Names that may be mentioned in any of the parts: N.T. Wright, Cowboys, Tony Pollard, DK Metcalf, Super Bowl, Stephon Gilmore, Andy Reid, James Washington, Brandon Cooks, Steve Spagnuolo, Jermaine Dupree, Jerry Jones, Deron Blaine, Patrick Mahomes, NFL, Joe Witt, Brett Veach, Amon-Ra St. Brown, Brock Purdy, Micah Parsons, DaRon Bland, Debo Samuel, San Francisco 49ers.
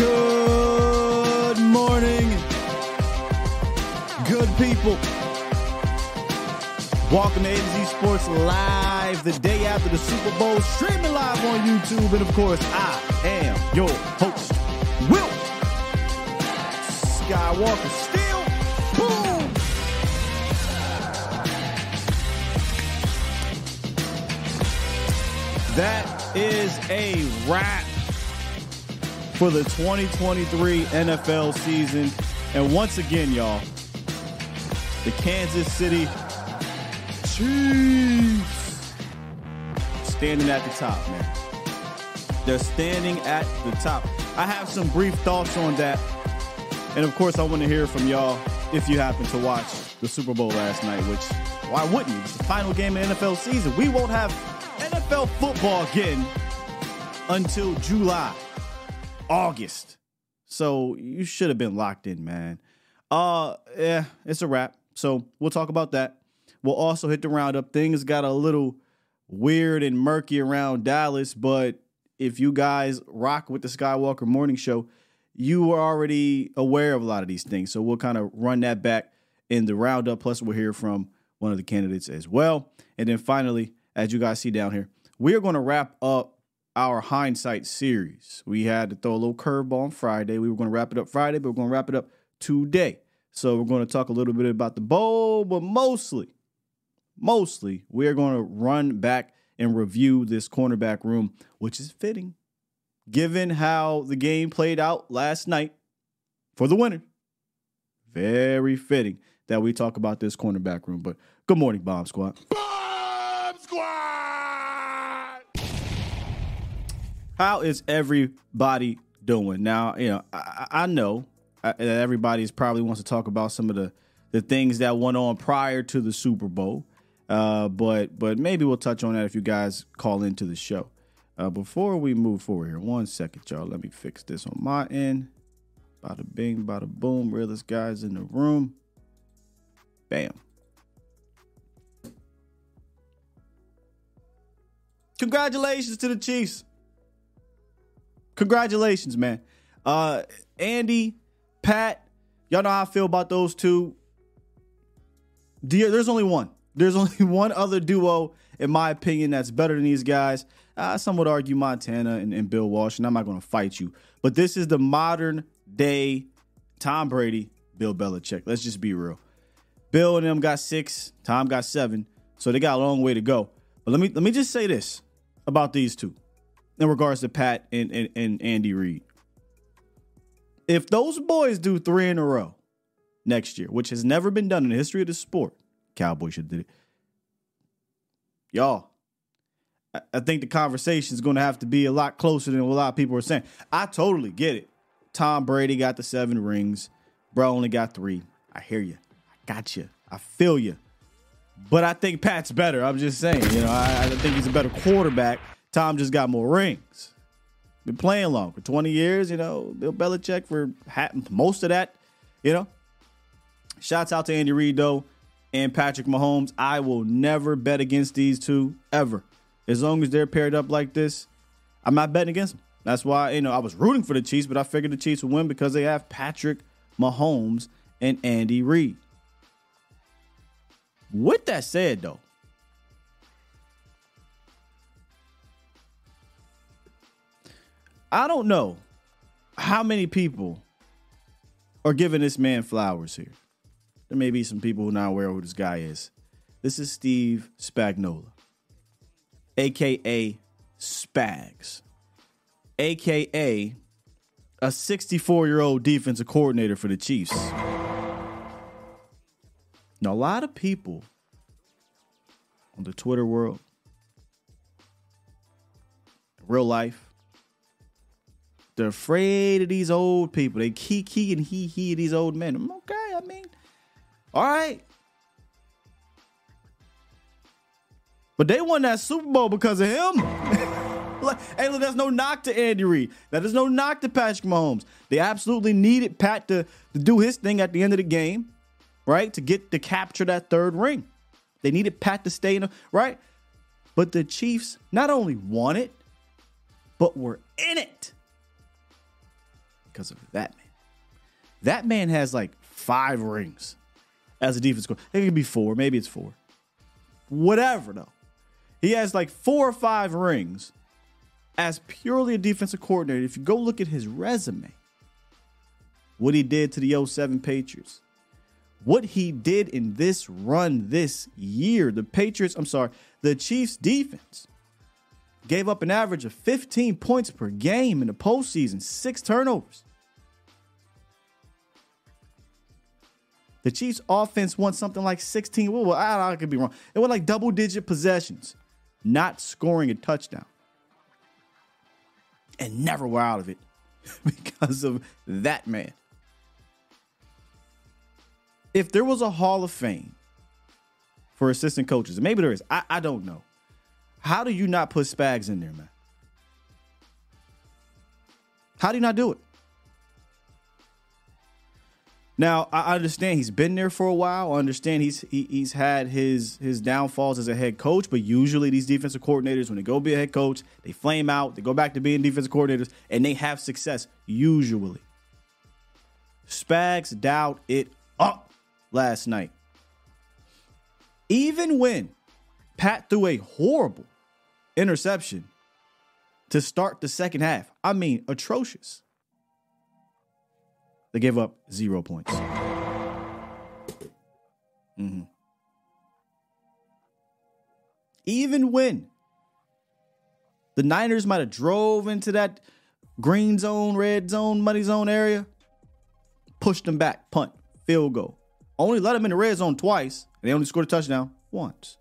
Good morning, good people. Welcome to A to Z Sports Live, the day after the Super Bowl, streaming live on YouTube. And of course, I am your host, Will Skywalker Steel. Boom! That is a wrap for the 2023 NFL season. And once again, y'all, the Kansas City Chiefs standing at the top, man. They're standing at the top. I have some brief thoughts on that. And of course, I want to hear from y'all if you happen to watch the Super Bowl last night, which, why wouldn't you? It's the final game of the NFL season. We won't have NFL football again until August. So you should have been locked in, man. Yeah, it's a wrap. So we'll talk about that. We'll also hit the roundup. Things got a little weird and murky around Dallas, but if you guys rock with the Skywalker Morning Show, you were already aware of a lot of these things. So we'll kind of run that back in the roundup. Plus, we'll hear from one of the candidates as well. And then finally, as you guys see down here, we're going to wrap up our hindsight series. We had to throw a little curveball on Friday. We were going to wrap it up Friday, but we're going to wrap it up today. So we're going to talk a little bit about the bowl, but mostly we're going to run back and review this cornerback room, which is fitting given how the game played out last night for the winner. Very fitting that we talk about this cornerback room. But good morning, Bomb Squad. Bomb Squad! How is everybody doing? Now, you know, I know that everybody probably wants to talk about some of the things that went on prior to the Super Bowl. But maybe we'll touch on that if you guys call into the show. Before we move forward here, one second, y'all. Let me fix this on my end. Bada bing, bada boom. Realest guys in the room. Bam. Congratulations to the Chiefs. Congratulations, man. Andy, Pat, y'all know how I feel about those two. There's only one. There's only one other duo, in my opinion, that's better than these guys. Some would argue Montana and Bill Walsh, and I'm not going to fight you. But this is the modern day Tom Brady, Bill Belichick. Let's just be real. Bill and them got 6. Tom got 7. So they got a long way to go. But let me just say this about these two. In regards to Pat and Andy Reid, if those boys do 3 in a row next year, which has never been done in the history of the sport, Cowboys should have did it. Y'all, I think the conversation is going to have to be a lot closer than what a lot of people are saying. I totally get it. Tom Brady got the 7 rings. Bro only got 3. I hear you. I got you. I feel you. But I think Pat's better. I'm just saying, you know, I think he's a better quarterback. Tom just got more rings. Been playing long for 20 years, you know. Bill Belichick for most of that, you know. Shouts out to Andy Reid, though, and Patrick Mahomes. I will never bet against these two ever. As long as they're paired up like this, I'm not betting against them. That's why, you know, I was rooting for the Chiefs, but I figured the Chiefs would win because they have Patrick Mahomes and Andy Reid. With that said, though, I don't know how many people are giving this man flowers here. There may be some people who are not aware of who this guy is. This is Steve Spagnuolo, a.k.a. Spags, a.k.a. a 64-year-old defensive coordinator for the Chiefs. Now, a lot of people on the Twitter world, real life. They're afraid of these old people. They he and he these old men. I'm okay, I mean, all right. But they won that Super Bowl because of him. Hey, look, there's no knock to Andy Reid. That is no knock to Patrick Mahomes. They absolutely needed Pat to do his thing at the end of the game, right? To capture that third ring. They needed Pat to stay in the, right? But the Chiefs not only won it, but were in it because of that man. That man has like 5 rings as a defense coach. It could be 4. Maybe it's 4. Whatever, though. He has like 4 or 5 rings as purely a defensive coordinator. If you go look at his resume, what he did to the 07 Patriots, what he did in this run this year, the Chiefs defense gave up an average of 15 points per game in the postseason, 6 turnovers. The Chiefs offense won something like 16. Well, I could be wrong. It went like double-digit possessions, not scoring a touchdown. And never were out of it because of that man. If there was a Hall of Fame for assistant coaches, and maybe there is, I don't know. How do you not put Spags in there, man? How do you not do it? Now, I understand he's been there for a while. I understand he's had his downfalls as a head coach, but usually these defensive coordinators, when they go be a head coach, they flame out, they go back to being defensive coordinators, and they have success, usually. Spags dialed it up last night. Even when Pat threw a horrible interception to start the second half. I mean, atrocious. They gave up 0 points. Mm-hmm. Even when the Niners might have drove into that green zone, red zone, money zone area, pushed them back, punt, field goal. Only let them in the red zone twice, and they only scored a touchdown once.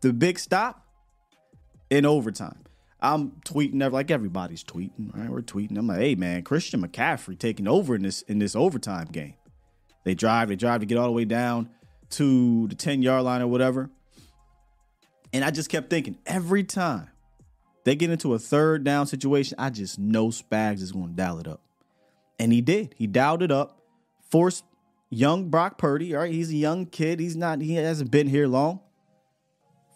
The big stop in overtime. I'm tweeting like everybody's tweeting, right? We're tweeting. I'm like, hey man, Christian McCaffrey taking over in this overtime game. They drive to get all the way down to the 10-yard line or whatever. And I just kept thinking, every time they get into a third down situation, I just know Spags is going to dial it up. And he did. He dialed it up, forced young Brock Purdy. All right, he's a young kid. He hasn't been here long.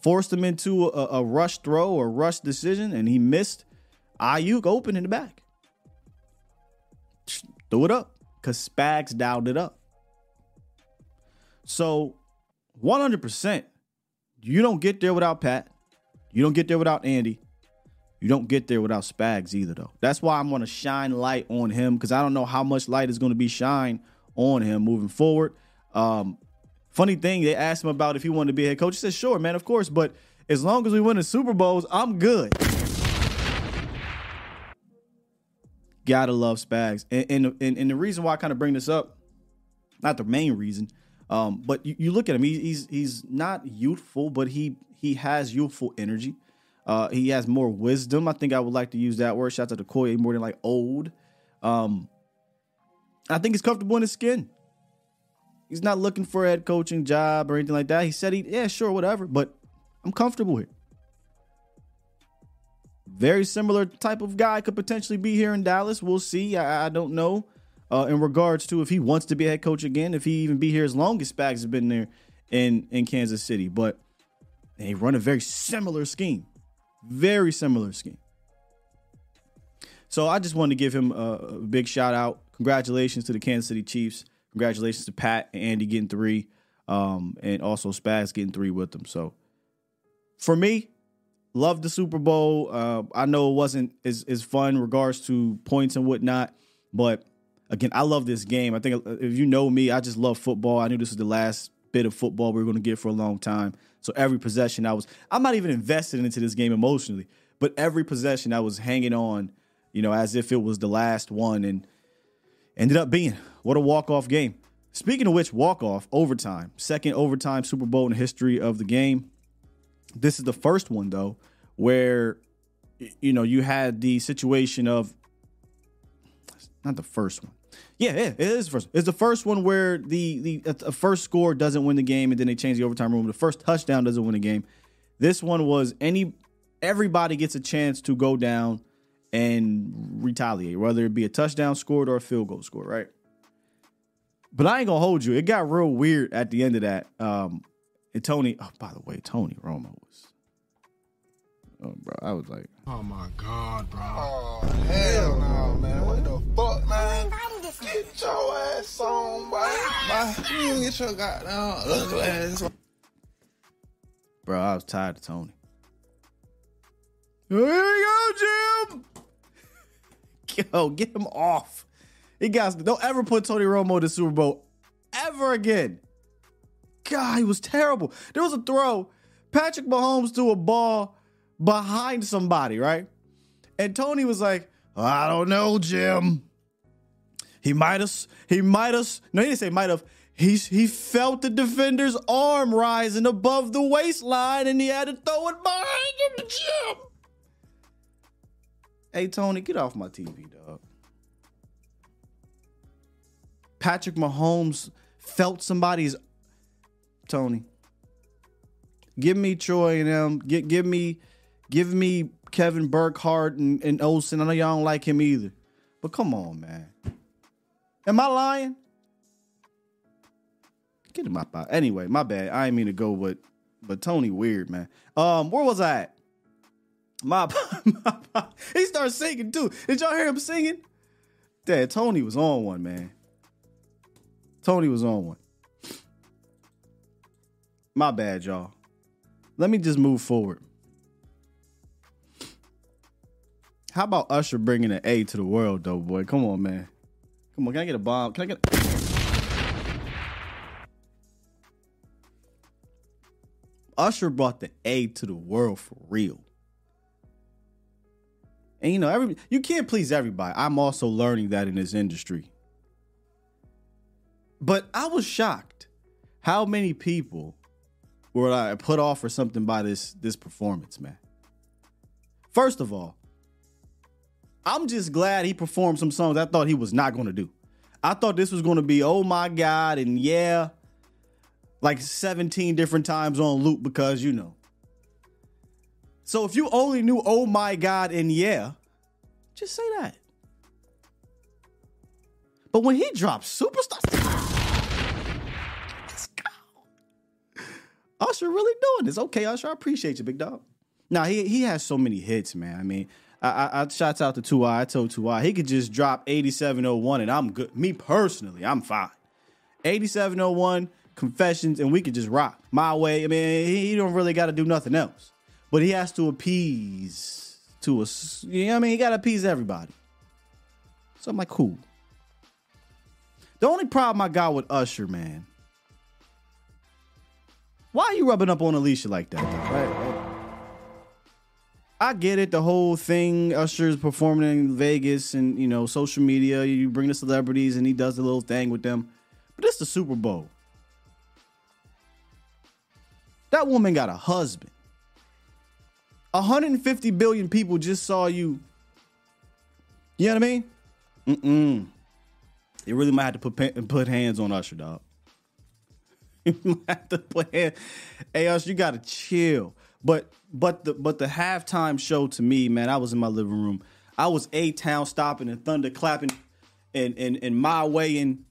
Forced him into a rush throw or rush decision, and he missed Aiyuk open in the back. Threw it up because Spags dialed it up. So 100%, you don't get there without Pat. You don't get there without Andy. You don't get there without Spags either, though. That's why I'm going to shine light on him, because I don't know how much light is going to be shined on him moving forward. Funny thing, they asked him about if he wanted to be a head coach. He said, sure, man, of course. But as long as we win the Super Bowls, I'm good. Gotta love Spags. And the reason why I kind of bring this up, not the main reason, but you look at him. He's not youthful, but he has youthful energy. He has more wisdom. I think I would like to use that word. Shout out to Koye, more than like old. I think he's comfortable in his skin. He's not looking for a head coaching job or anything like that. He said, yeah, sure, whatever, but I'm comfortable here. Very similar type of guy could potentially be here in Dallas. We'll see. I don't know in regards to if he wants to be a head coach again, if he even be here as long as Spags has been there in Kansas City. But they run a very similar scheme. Very similar scheme. So I just wanted to give him a big shout out. Congratulations to the Kansas City Chiefs. Congratulations to Pat and Andy getting 3, and also Spags getting 3 with them. So for me, love the Super Bowl. I know it wasn't as fun in regards to points and whatnot, but again, I love this game. I think if you know me, I just love football. I knew this was the last bit of football we were going to get for a long time. So every possession I'm not even invested into this game emotionally, but every possession I was hanging on, as if it was the last one, and ended up being. What a walk-off game. Speaking of which, walk-off, overtime. Second overtime Super Bowl in the history of the game. This is the first one, though, where you know, you had the situation of not the first one. Yeah, it is the first. It's the first one where the first score doesn't win the game, and then they change the overtime rule. The first touchdown doesn't win the game. This one was everybody gets a chance to go down and retaliate, whether it be a touchdown scored or a field goal scored, right? But I ain't gonna hold you. It got real weird at the end of that. And Tony, oh, by the way, Tony Romo was, oh, bro, I was like, oh my God, bro. Oh, hell no, man. What the fuck, man? Get your ass on, bro. You get your goddamn ugly ass on. Bro, I was tired of Tony. Here you go, Jim. Yo, get him off. He got, don't ever put Tony Romo in the Super Bowl ever again. God, he was terrible. There was a throw. Patrick Mahomes threw a ball behind somebody, right? And Tony was like, I don't know, Jim. He felt the defender's arm rising above the waistline, and he had to throw it behind him, Jim. Hey, Tony, get off my TV, dog. Patrick Mahomes felt somebody's. Tony, give me Troy and them. Give me Kevin Burkhardt and Olsen. I know y'all don't like him either, but come on, man. Am I lying? Get in my pocket. Anyway, my bad. I didn't mean to go, but Tony weird, man. Where was I at? My he started singing too. Did y'all hear him singing? Dad, Tony was on one, man. Tony was on one. My bad, y'all. Let me just move forward. How about Usher bringing an A to the world, though, boy? Come on, man. Come on, can I get a bomb? Can I get a... Usher brought the A to the world for real. And, you know, you can't please everybody. I'm also learning that in this industry. But I was shocked how many people were like put off or something by this performance, man. First of all, I'm just glad he performed some songs I thought he was not going to do. I thought this was going to be, oh my God, and yeah, like 17 different times on loop because, you know. So if you only knew, oh my God, and yeah, just say that. But when he drops Superstars, let's go. Usher really doing this. Okay, Usher, I appreciate you, big dog. Now, he has so many hits, man. I mean, I shouts out to 2i. I told 2i he could just drop 8701 and I'm good. Me personally, I'm fine. 8701, Confessions, and we could just rock my way. I mean, he don't really got to do nothing else, but he has to appease to us. You know what I mean? He got to appease everybody. So I'm like, cool. The only problem I got with Usher, man. Why are you rubbing up on Alicia like that, though? Right? I get it. The whole thing, Usher's performing in Vegas and, you know, social media. You bring the celebrities and he does the little thing with them. But it's the Super Bowl. That woman got a husband. 150 billion people just saw you. You know what I mean? They really might have to put hands on Usher, dog. You might have to put hands. Hey, Usher, you got to chill. But the halftime show to me, man, I was in my living room. I was A-Town stopping and thunder clapping and my way in.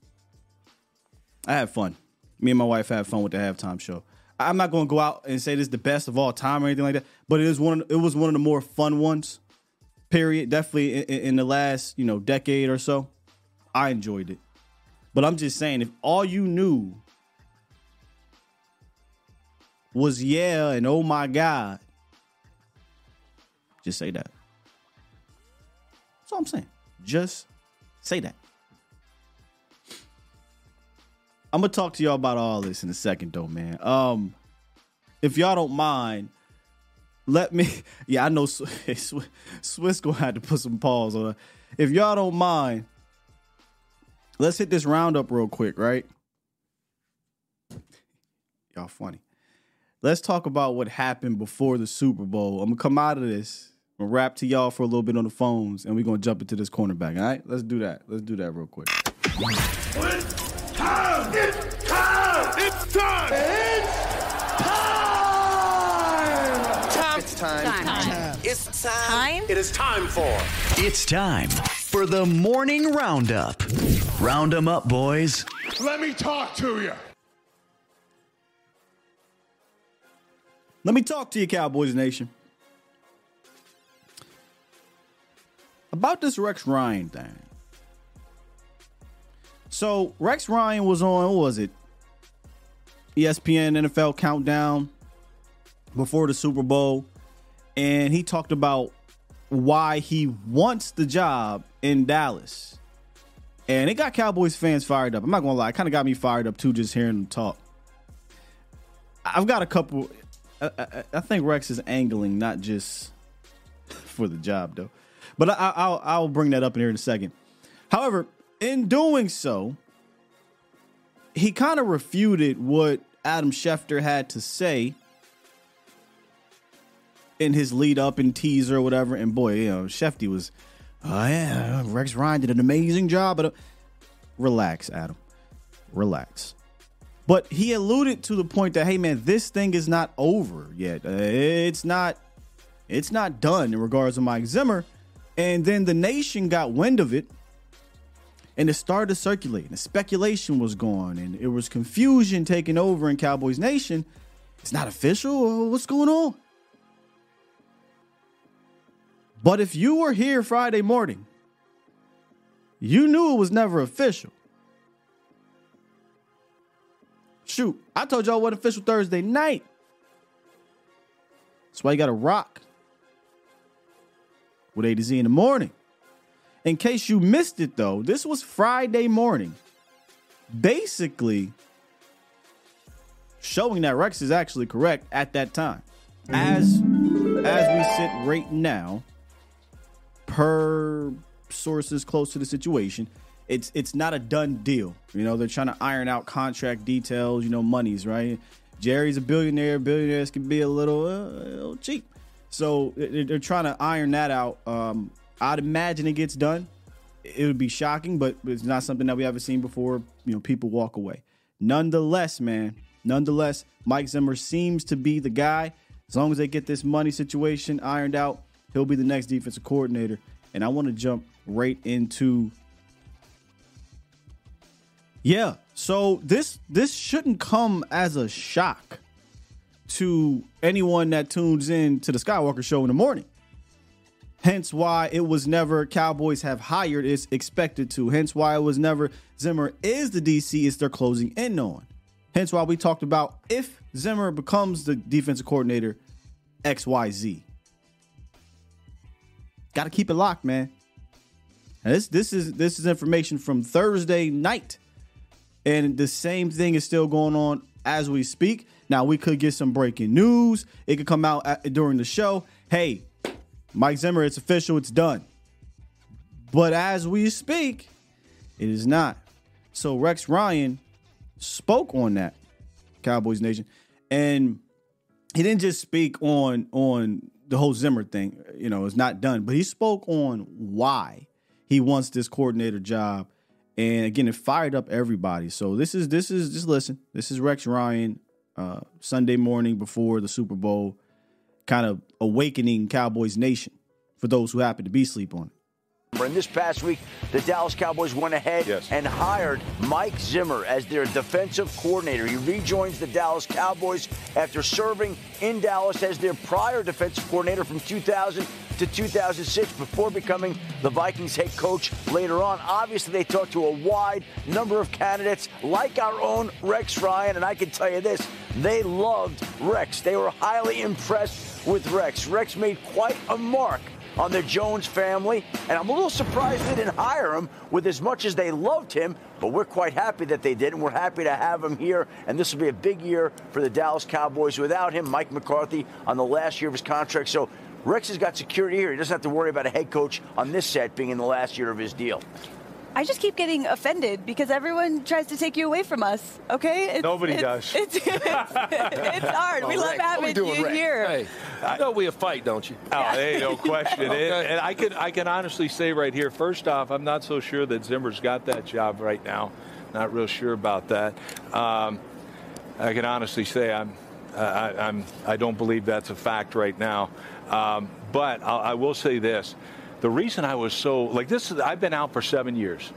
I had fun. Me and my wife had fun with the halftime show. I'm not going to go out and say this is the best of all time or anything like that, but it was one of the more fun ones, period. Definitely in the last, you know, decade or so. I enjoyed it. But I'm just saying, if all you knew was yeah and oh my God, just say that. That's all I'm saying. Just say that. I'm gonna talk to y'all about all this in a second though, man. If y'all don't mind, let me I know Swiss gonna have to put some pause on. If y'all don't mind, let's hit this roundup real quick, right? Y'all funny. Let's talk about what happened before the Super Bowl. I'm going to come out of this I'm gonna rap to y'all for a little bit on the phones, and we're gonna jump into this cornerback. All right, let's do that. Let's do that real quick. It's time! It's time! It's time! It's time! It's time! Time. It's time! It is time for. It's time for the morning roundup. Round 'em up, boys. Let me talk to you. Let me talk to you, Cowboys Nation. About this Rex Ryan thing. So, Rex Ryan was on, what was it? ESPN NFL Countdown before the Super Bowl. And he talked about why he wants the job in Dallas. And it got Cowboys fans fired up. I'm not going to lie. It kind of got me fired up, too, just hearing him talk. I've got a couple... I think Rex is angling, not just for the job, though. But I'll bring that up in here in a second. However, in doing so, he kind of refuted what Adam Schefter had to say in his lead up and teaser or whatever. And boy, you know, Shefty was, oh yeah, Rex Ryan did an amazing job. But relax, Adam. Relax. But he alluded to the point that, hey, man, this thing is not over yet. It's not done in regards to Mike Zimmer. And then the nation got wind of it, and it started circulating. The speculation was gone, and it was confusion taking over in Cowboys Nation. It's not official. What's going on? But if you were here Friday morning, you knew it was never official. Shoot, I told y'all what official Thursday night. That's why you got to rock with A to Z in the morning. In case you missed it, though, this was Friday morning. Basically showing that Rex is actually correct at that time. As we sit right now, per sources close to the situation, It's not a done deal. You know, they're trying to iron out contract details, you know, monies, right? Jerry's a billionaire. Billionaires can be a little cheap. So they're trying to iron that out. I'd imagine it gets done. It would be shocking, but it's not something that we haven't seen before. You know, people walk away. Nonetheless, Mike Zimmer seems to be the guy. As long as they get this money situation ironed out, he'll be the next defensive coordinator. And I want to jump right into... Yeah, so this shouldn't come as a shock to anyone that tunes in to the Skywalker Show in the morning. Hence why it was never Cowboys have hired, it's expected to. Hence why it was never Zimmer is the DC, it's they're closing in on. Hence why we talked about if Zimmer becomes the defensive coordinator, XYZ. Got to keep it locked, man. And this is information from Thursday night. And the same thing is still going on as we speak. Now, we could get some breaking news. It could come out during the show. Hey, Mike Zimmer, it's official. It's done. But as we speak, it is not. So Rex Ryan spoke on that, Cowboys Nation. And he didn't just speak on the whole Zimmer thing. You know, it's not done. But he spoke on why he wants this coordinator job. And again, it fired up everybody. So this is just listen. This is Rex Ryan Sunday morning before the Super Bowl, kind of awakening Cowboys Nation for those who happen to be asleep on it. And this past week, the Dallas Cowboys went ahead and hired Mike Zimmer as their defensive coordinator. He rejoins the Dallas Cowboys after serving in Dallas as their prior defensive coordinator from 2000 to 2006 before becoming the Vikings head coach later on. Obviously, they talked to a wide number of candidates like our own Rex Ryan, and I can tell you this, they loved Rex. They were highly impressed with Rex. Rex made quite a mark on the Jones family, and I'm a little surprised they didn't hire him with as much as they loved him, but we're quite happy that they did, and we're happy to have him here, and this will be a big year for the Dallas Cowboys without him. Mike McCarthy on the last year of his contract, so Rex has got security here. He doesn't have to worry about a head coach on this set being in the last year of his deal. I just keep getting offended because everyone tries to take you away from us, okay? Nobody does. It's hard. Oh, we love having you here. Hey, I know we a fight, don't you? Oh, hey, no question. Okay. And I can honestly say right here, first off, I'm not so sure that Zimmer's got that job right now. Not real sure about that. I can honestly say I don't believe that's a fact right now. But I will say this. The reason I was so like this is I've been out for 7 years.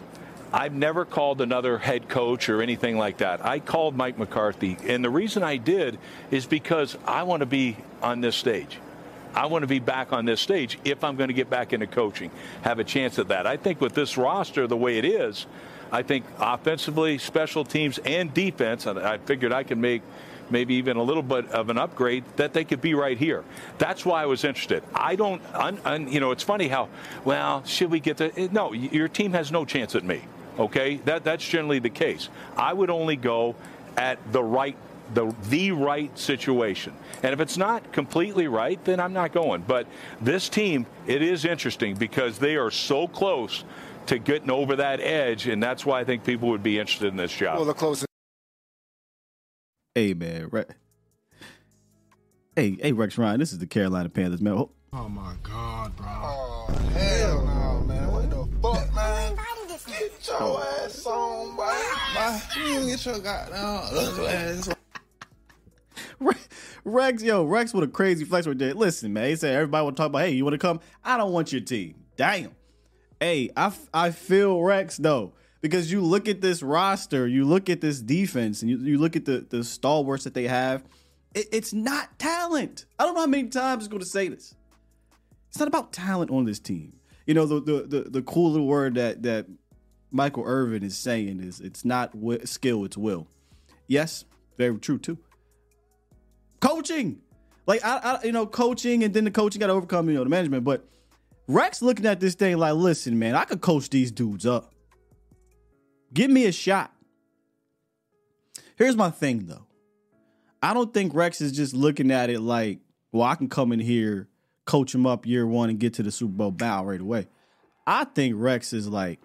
I've never called another head coach or anything like that. I called Mike McCarthy. And the reason I did is because I want to be on this stage. I want to be back on this stage if I'm going to get back into coaching, have a chance at that. I think with this roster the way it is, I think offensively, special teams and defense, and I figured I could make maybe even a little bit of an upgrade that they could be right here. That's why I was interested. I don't, you know, it's funny how, well, should we get the, no, your team has no chance at me. Okay. That's generally the case. I would only go at the right situation. And if it's not completely right, then I'm not going. But this team, it is interesting because they are so close to getting over that edge. And that's why I think people would be interested in this job. Well, the closest. Hey, man, right? Hey, Rex Ryan, this is the Carolina Panthers, man. Oh, my God, bro. Oh, hell no, man. What the fuck, man? Get your ass on, boy. You get your goddamn ass on. Rex, yo, Rex with a crazy flex right there. Listen, man, he said everybody want to talk about, hey, you want to come? I don't want your team. Damn. Hey, I feel Rex, though. Because you look at this roster, you look at this defense, and you look at the stalwarts that they have. It's not talent. I don't know how many times I'm going to say this. It's not about talent on this team. You know, the cool little word that Michael Irvin is saying is it's not skill, it's will. Yes, very true too. Coaching, like I you know, coaching, and then the coaching got to overcome, you know, the management. But Rex looking at this thing like, listen, man, I could coach these dudes up. Give me a shot. Here's my thing, though. I don't think Rex is just looking at it like, well, I can come in here, coach him up year one, and get to the Super Bowl bow right away. I think Rex is like,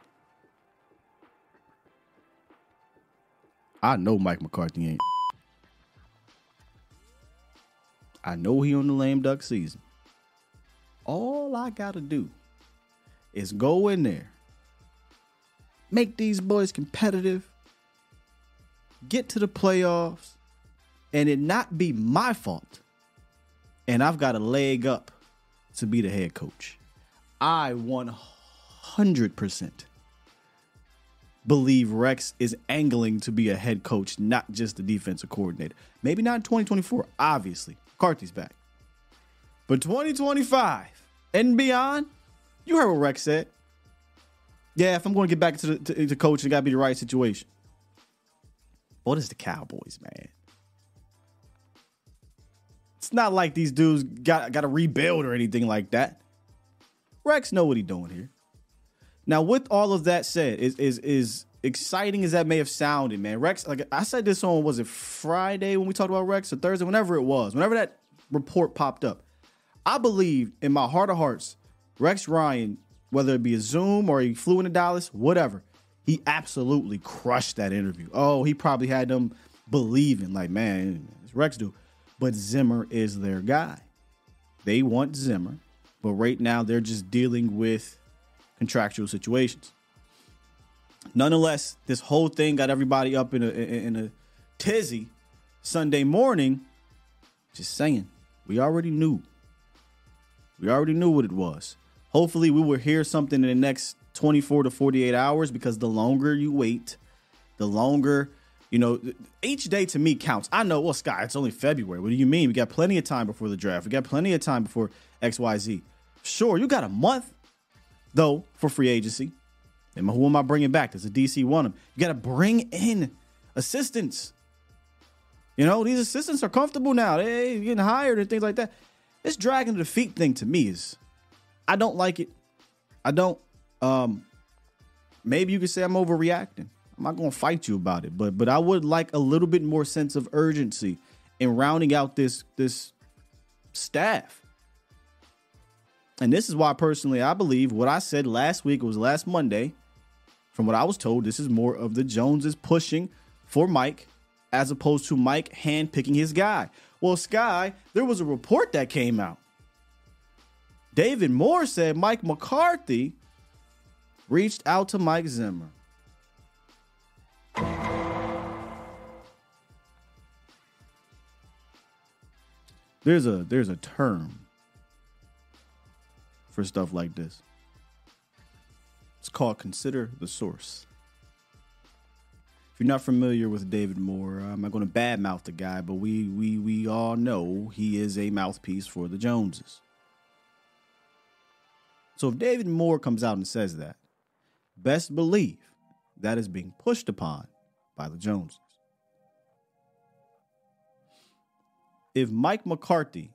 I know Mike McCarthy ain't. I know he on the lame duck season. All I got to do is go in there, make these boys competitive, get to the playoffs, and it not be my fault. And I've got a leg up to be the head coach. I 100% believe Rex is angling to be a head coach, not just the defensive coordinator. Maybe not in 2024, obviously. McCarthy's back. But 2025 and beyond, you heard what Rex said. Yeah, if I'm going to get back to coaching, it got to be the right situation. What is the Cowboys, man? It's not like these dudes got to rebuild or anything like that. Rex know what he's doing here. Now, with all of that said, is exciting as that may have sounded, man. Rex, like I said this on, was it Friday when we talked about Rex, or Thursday, whenever it was, whenever that report popped up, I believed in my heart of hearts, Rex Ryan, whether it be a Zoom or he flew into Dallas, whatever, he absolutely crushed that interview. Oh, he probably had them believing, like, man, it's Rex dude. But Zimmer is their guy. They want Zimmer, but right now they're just dealing with contractual situations. Nonetheless, this whole thing got everybody up in a tizzy Sunday morning. Just saying, we already knew. We already knew what it was. Hopefully we will hear something in the next 24 to 48 hours, because the longer you wait, the longer, you know, each day to me counts. I know, well, Scott, it's only February. What do you mean? We got plenty of time before the draft. We got plenty of time before XYZ. Sure, you got a month, though, for free agency. And who am I bringing back? Does the DC want him? You got to bring in assistants. You know, these assistants are comfortable now. They're getting hired and things like that. This dragging the feet thing to me is... I don't like it. I don't. Maybe you could say I'm overreacting. I'm not going to fight you about it, but I would like a little bit more sense of urgency in rounding out this staff. And this is why, personally, I believe what I said last week, it was last Monday, From what I was told, this is more of the Joneses pushing for Mike as opposed to Mike handpicking his guy. Well, Sky, there was a report that came out. David Moore said Mike McCarthy reached out to Mike Zimmer. There's a term for stuff like this. It's called consider the source. If you're not familiar with David Moore, I'm not going to badmouth the guy, but we all know he is a mouthpiece for the Joneses. So if David Moore comes out and says that, best believe that is being pushed upon by the Joneses. If Mike McCarthy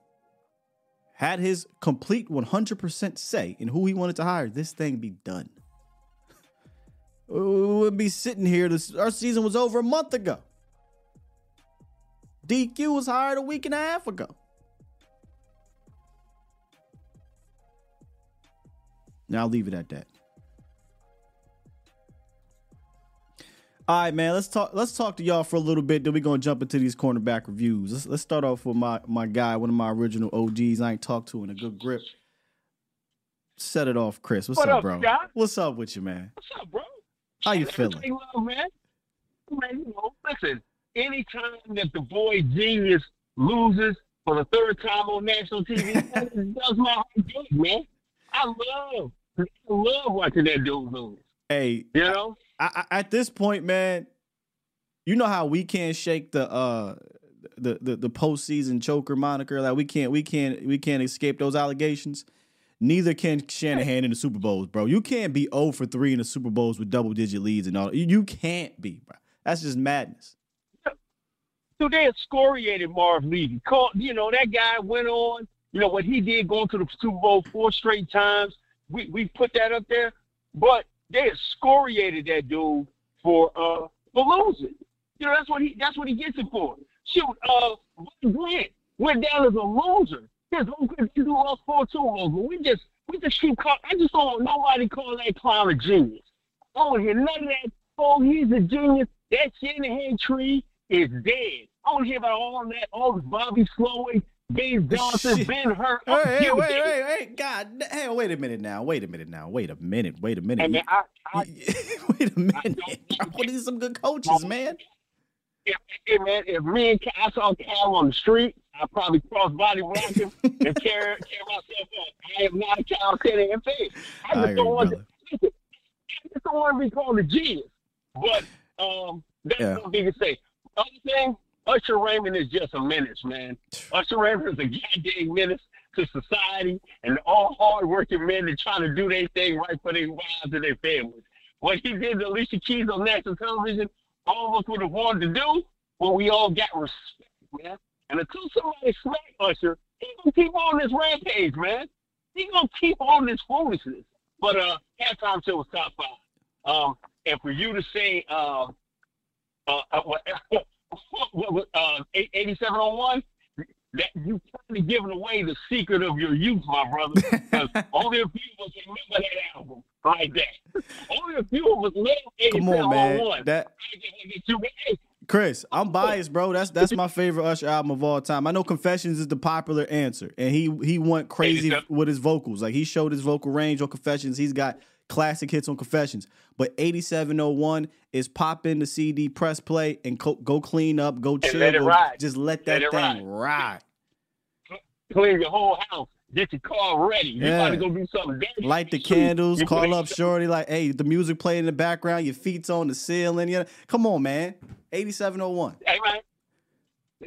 had his complete 100% say in who he wanted to hire, this thing be done. We would be sitting here. Our season was over a month ago. DQ was hired a week and a half ago. Now I'll leave it at that. All right, man, let's talk to y'all for a little bit. Then we're going to jump into these cornerback reviews. Let's start off with my guy, one of my original OGs I ain't talked to in a good grip. Set it off, Chris. What's up, bro? Guy? What's up with you, man? What's up, bro? How you feeling? Love, man. You know, listen, anytime that the boy genius loses for the third time on national TV, that does my heart good, man. I love watching that dude lose. Hey, you know, I at this point, man, you know how we can't shake the postseason choker moniker. Like we can't escape those allegations. Neither can Shanahan in the Super Bowls, bro. You can't be 0 for 3 in the Super Bowls with double-digit leads and all. You can't be, bro. That's just madness. So they excoriated Marv Levy. You know, that guy went on. You know, what he did going to the Super Bowl 4 straight times. We put that up there. But they excoriated that dude for losing. You know, that's what he gets it for. Shoot, Grant went down as a loser. Yes, we do all 4-2 over. We just keep calling. I just don't want nobody calling that clown a genius. I don't hear none of that. Oh, he's a genius. That Shanahan tree is dead. I don't hear about all that. All this Bobby Slowey, Ben Johnson, shit. Ben Hur. Oh, hey, wait, God, hey, wait a minute now. Hey, man, wait a minute. These are some good coaches, man. Hey, man, if me and I saw Cal on the street, I probably cross body rock him and tear myself up. I am not a Cal City fan. I just don't want to be called a genius. But that's what we can say. Other thing, Usher Raymond is just a menace, man. Usher Raymond is a goddamn menace to society and all hardworking men that trying to do their thing right for their wives and their families. What he did to Alicia Keys on national television, all of us would have wanted to do when we all got respect, man. And until somebody smack Usher, he's going to keep on this rampage, man. He's going to keep on this foolishness. But halftime show was top five. And for you to say 87-01, that you probably giving away the secret of your youth, my brother. Because only a few of us remember that album like that. Only a few of us love 87-01. That... Chris, I'm biased, bro. That's my favorite Usher album of all time. I know Confessions is the popular answer, and he went crazy with his vocals. Like, he showed his vocal range on Confessions. He's got classic hits on Confessions. But 8701 is pop in the CD, press play, and go clean up, go chill. Let it ride. Just let that thing ride. Clean your whole house. Get your car ready. You gotta go do something. Light the candles. Call up shorty. Like, hey, the music playing in the background. Your feet's on the ceiling. You know? Come on, man. 8701. Hey, man.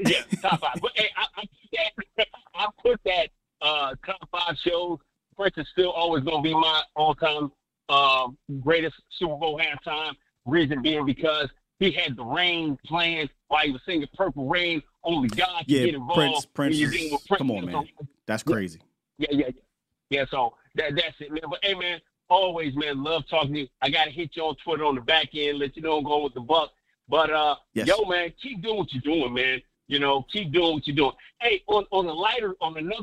Yeah, top five. But hey, I put that top five show. Prince is still always gonna be my all-time greatest Super Bowl halftime. Reason being because he had the rain playing while he was singing "Purple Rain." Only God can get involved. Prince. Come on, man. That's crazy. Yeah. So that's it, man. But hey, man, always, man, love talking to you. I gotta hit you on Twitter on the back end, let you know I'm going with the buck. But yo, man, keep doing what you're doing, man. You know, keep doing what you're doing. Hey, on another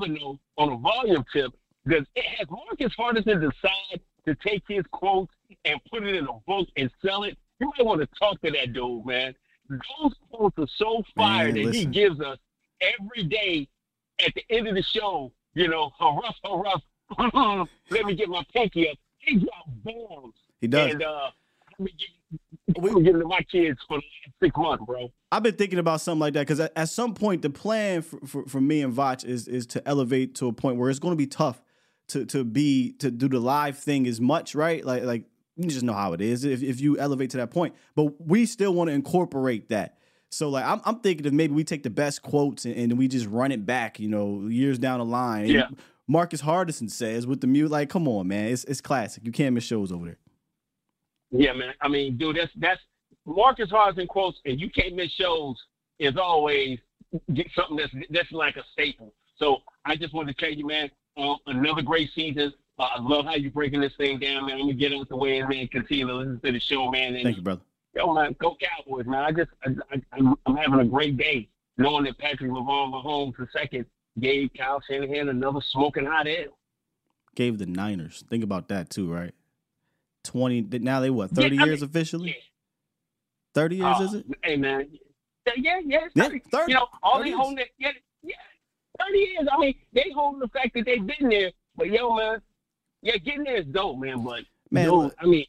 note, on a volume tip, because it has Marcus Hardison decide to take his quotes and put it in a book and sell it, you might want to talk to that dude, man. Those quotes are so fire that he gives us every day at the end of the show, you know, hurrah, let me get my pinky up. He drops bombs. He does. And I've been giving to my kids for the last 6 months, bro. I've been thinking about something like that because at some point the plan for me and Vach is to elevate to a point where it's going to be tough to do the live thing as much, right? Like you just know how it is if you elevate to that point. But we still want to incorporate that. So, like, I'm thinking if maybe we take the best quotes and we just run it back, you know, years down the line. Yeah. Marcus Hardison says with the mute, like, come on, man. It's classic. You can't miss shows over there. Yeah, man. I mean, dude, that's Marcus Hardison quotes, and you can't miss shows is always get something that's like a staple. So I just wanted to tell you, man, another great season. I love how you're breaking this thing down, man. I'm going to get out the way and, man, continue to listen to the show, man. And, thank you, brother. Yo, man, go Cowboys, man. I'm having a great day knowing that Patrick Mahomes II gave Kyle Shanahan another smoking hot L. Gave the Niners. Think about that too, right? 20 now they what, 30 years officially? Yeah. 30 years is it? Hey man. Yeah, 30. 30. You know, all they holding it, 30 years. I mean, they holding the fact that they've been there. But yo, man, yeah, getting there is dope, man. But dude, I mean,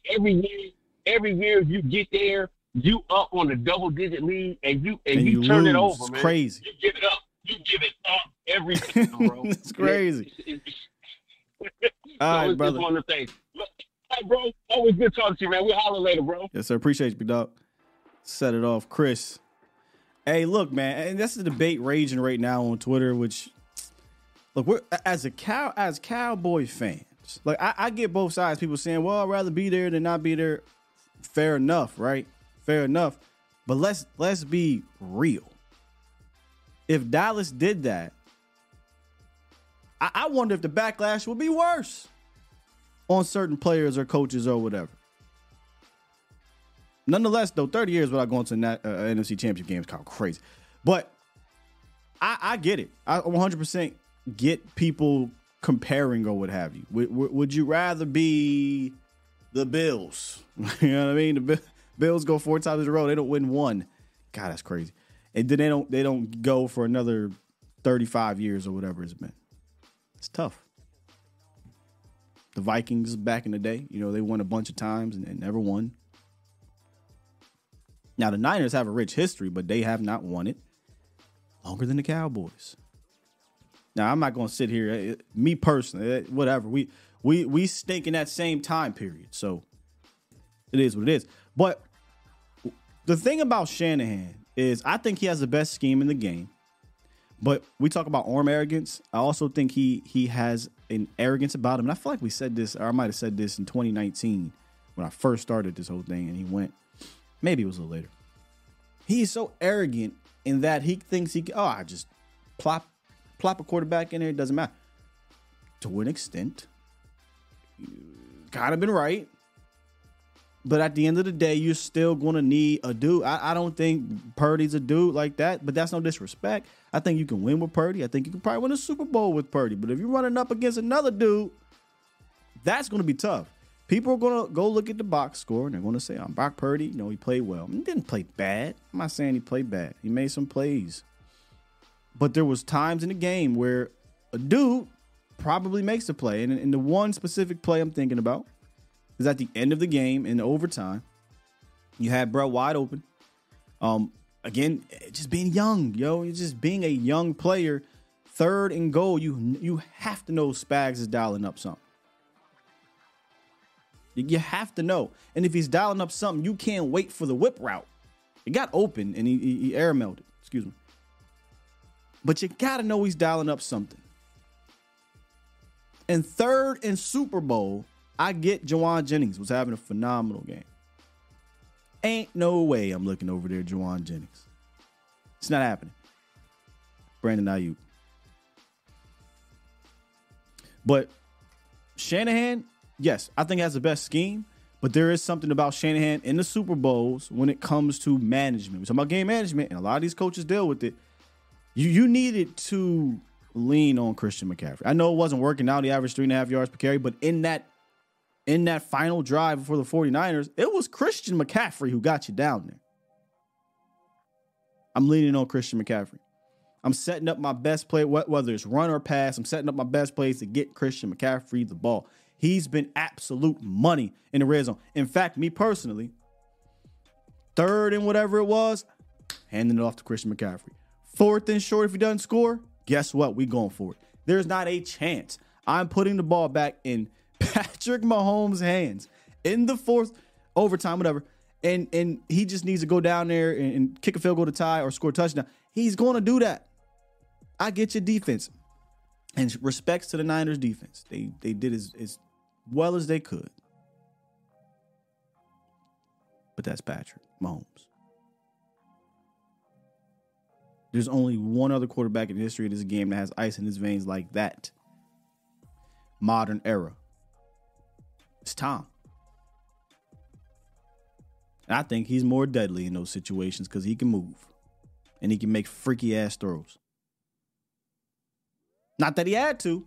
every year you get there, you up on a double-digit lead, and you turn lose. It over, man. It's crazy. You give it up. You give it up every time, bro. It's crazy. All right, brother. Just one thing. Look, hey, bro, always good talking to you, man. We'll holler later, bro. Yes, sir. Appreciate you, big dog. Set it off, Chris. Hey, look, man, and that's the debate raging right now on Twitter, which, look, we're as Cowboy fans, like, I get both sides. People saying, well, I'd rather be there than not be there. Fair enough, right? Fair enough. But let's be real. If Dallas did that, I wonder if the backlash would be worse on certain players or coaches or whatever. Nonetheless, though, 30 years without going to NFC Championship game is kind of crazy. But I get it. I 100% get people comparing or what have you. Would you rather be the Bills? You know what I mean? The Bills go 4 times in a row. They don't win one. God, that's crazy. And then they don't go for another 35 years or whatever it's been. It's tough. The Vikings back in the day, you know, they won a bunch of times and never won. Now, the Niners have a rich history, but they have not won it longer than the Cowboys. Now, I'm not going to sit here. Me personally, whatever. We stink in that same time period. So it is what it is. But the thing about Shanahan is I think he has the best scheme in the game. But we talk about arm arrogance. I also think he has an arrogance about him. And I feel like we said this, or I might have said this in 2019 when I first started this whole thing and he went. Maybe it was a little later. He is so arrogant in that he thinks he can, I just plop a quarterback in there. It doesn't matter. To an extent, kind of been right. But at the end of the day, you're still going to need a dude. I don't think Purdy's a dude like that, but that's no disrespect. I think you can win with Purdy. I think you can probably win a Super Bowl with Purdy. But if you're running up against another dude, that's going to be tough. People are going to go look at the box score, and they're going to say, I'm Brock Purdy. No, he played well. He didn't play bad. I'm not saying he played bad. He made some plays. But there was times in the game where a dude probably makes a play. And the one specific play I'm thinking about is at the end of the game in overtime. You had Brett wide open. Again, just being young, yo. It's just being a young player. 3rd and goal, you have to know Spags is dialing up something. You have to know. And if he's dialing up something, you can't wait for the whip route. It got open and he air mailed it. Excuse me. But you got to know he's dialing up something. And 3rd in Super Bowl, I get Jawan Jennings was having a phenomenal game. Ain't no way I'm looking over there, Jawan Jennings. It's not happening. Brandon Aiyuk. But Shanahan, yes, I think has the best scheme, but there is something about Shanahan in the Super Bowls when it comes to management. We're talking about game management, and a lot of these coaches deal with it. You needed to lean on Christian McCaffrey. I know it wasn't working out. He averaged 3.5 yards per carry, but in that in that final drive for the 49ers, it was Christian McCaffrey who got you down there. I'm leaning on Christian McCaffrey. I'm setting up my best play, whether it's run or pass. I'm setting up my best plays to get Christian McCaffrey the ball. He's been absolute money in the red zone. In fact, me personally, third and whatever it was, handing it off to Christian McCaffrey. Fourth and short, if he doesn't score, guess what? We going for it. There's not a chance. I'm putting the ball back in Patrick Mahomes' hands in the fourth overtime, whatever. And he just needs to go down there and kick a field goal to tie or score a touchdown. He's going to do that. I get your defense. And respects to the Niners defense. They did as well as they could. But that's Patrick Mahomes. There's only one other quarterback in the history of this game that has ice in his veins like that. Modern era. It's Tom. And I think he's more deadly in those situations because he can move. And he can make freaky ass throws. Not that he had to.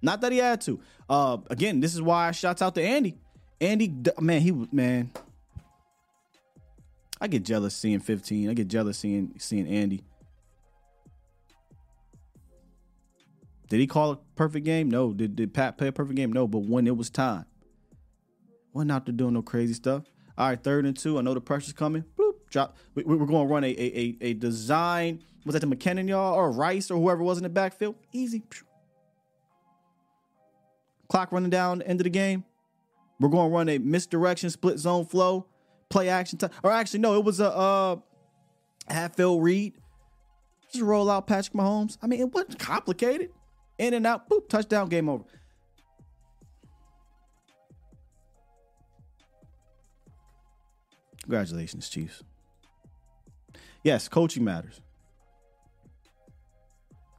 Not that he had to. Again, this is why I shouts out to Andy. Andy, man, I get jealous seeing 15. I get jealous seeing Andy. Did he call a perfect game? No. Did Pat play a perfect game? No. But when it was time, wasn't out there doing no crazy stuff. All right, 3rd and 2. I know the pressure's coming. Bloop, drop. We're going to run a design. Was that to McKinnon, y'all, or Rice, or whoever was in the backfield? Easy. Clock running down, end of the game. We're going to run a misdirection, split zone flow, play action. It was a half-field read. Just roll out Patrick Mahomes. I mean, it wasn't complicated. In and out, boop, touchdown, game over. Congratulations, Chiefs. Yes, coaching matters.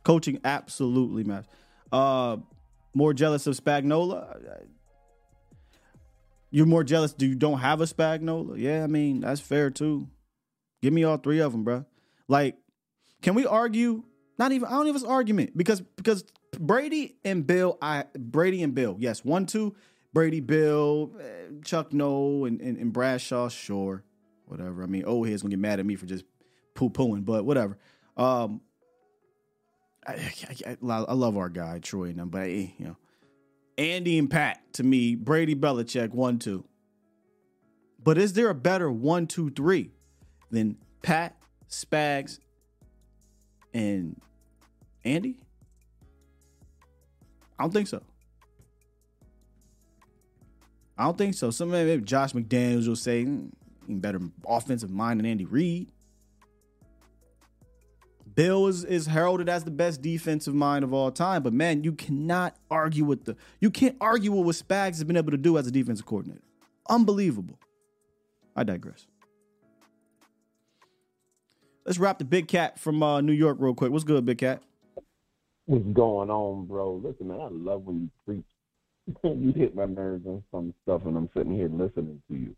Coaching absolutely matters. More jealous of Spagnuolo? You're more jealous you don't have a Spagnuolo? Yeah, I mean, that's fair too. Give me all three of them, bro. Like, can we argue? I don't even have an argument because Brady and Bill. Yes, 1, 2. Brady, Bill, Chuck No, and Bradshaw, sure. Whatever. I mean, old head's going to get mad at me for just poo-pooing, but whatever. I love our guy, Troy and them, but, Andy and Pat, to me, Brady, Belichick, 1, 2. But is there a better 1, 2, 3 than Pat, Spags, and Andy? I don't think so. I don't think so. Somebody, maybe Josh McDaniels will say, better offensive mind than Andy Reid. Bill is heralded as the best defensive mind of all time, but man, you can't argue with what Spags has been able to do as a defensive coordinator. Unbelievable. I digress. Let's wrap the Big Cat from New York real quick. What's good, Big Cat? What's going on, bro? Listen, man, I love when you preach. You hit my nerves on some stuff, and I'm sitting here listening to you.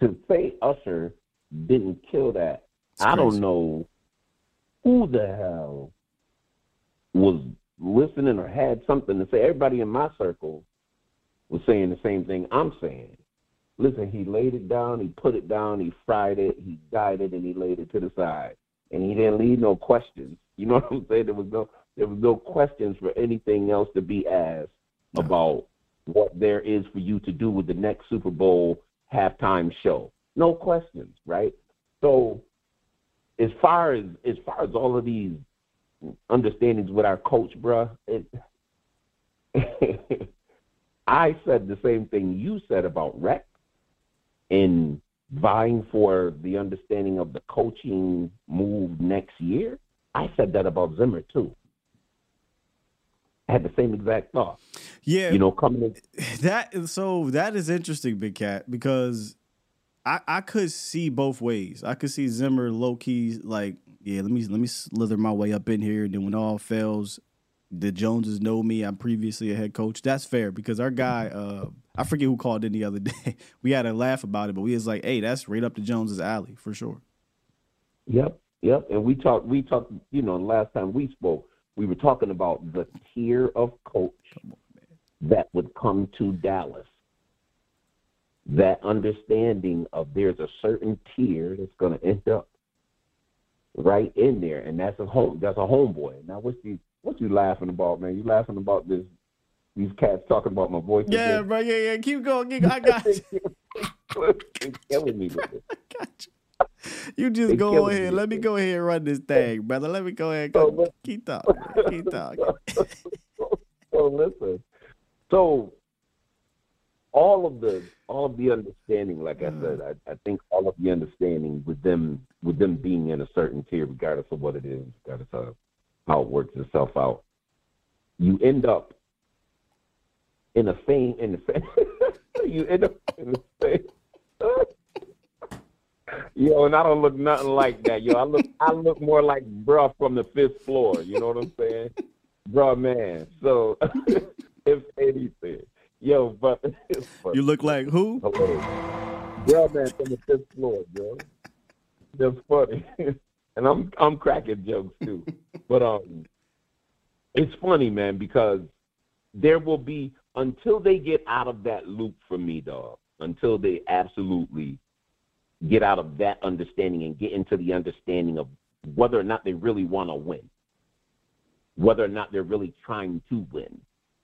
To say Usher didn't kill that, I don't know who the hell was listening or had something to say. Everybody in my circle was saying the same thing I'm saying. Listen, he laid it down, he put it down, he fried it, he dyed it, and he laid it to the side. And he didn't leave no questions. You know what I'm saying? There was no questions for anything else to be asked about what there is for you to do with the next Super Bowl halftime show. No questions, right? So as far as all of these understandings with our coach, bruh, I said the same thing you said about Rex in vying for the understanding of the coaching move next year. I said that about Zimmer too. I had the same exact thought. Yeah. Coming in. That is interesting, Big Cat, because I could see both ways. I could see Zimmer low-key like, yeah, let me slither my way up in here. And then when all fails, the Joneses know me. I'm previously a head coach. That's fair because our guy, I forget who called in the other day. We had a laugh about it, but we was like, hey, that's right up the Joneses' alley for sure. Yep. And we talked, last time we spoke, we were talking about the tier of coach that would come to Dallas, that understanding of there's a certain tier that's going to end up right in there, and that's a homeboy. Now, what you laughing about, man? You laughing about these cats talking about my voice? Yeah, bro. Yeah. Keep going. I got you. You're killing me with this. I got you. You just they go ahead. Let me go ahead and run this thing, brother. Let me go ahead. Keep talking. Keep talking. So listen. So all of the understanding, like I said, I think all of the understanding with them being in a certain tier, regardless of what it is, regardless of how it works itself out, you end up in a fame. Yo, and I don't look nothing like that. Yo, I look more like bruh from the fifth floor. You know what I'm saying? Bruh, man. So, if anything. Yo, but... You look like who? Hello. Bruh, man, from the fifth floor, yo. That's funny. And I'm cracking jokes, too. But it's funny, man, because there will be... Until they get out of that loop for me, dog, until they absolutely... get out of that understanding and get into the understanding of whether or not they really want to win, whether or not they're really trying to win.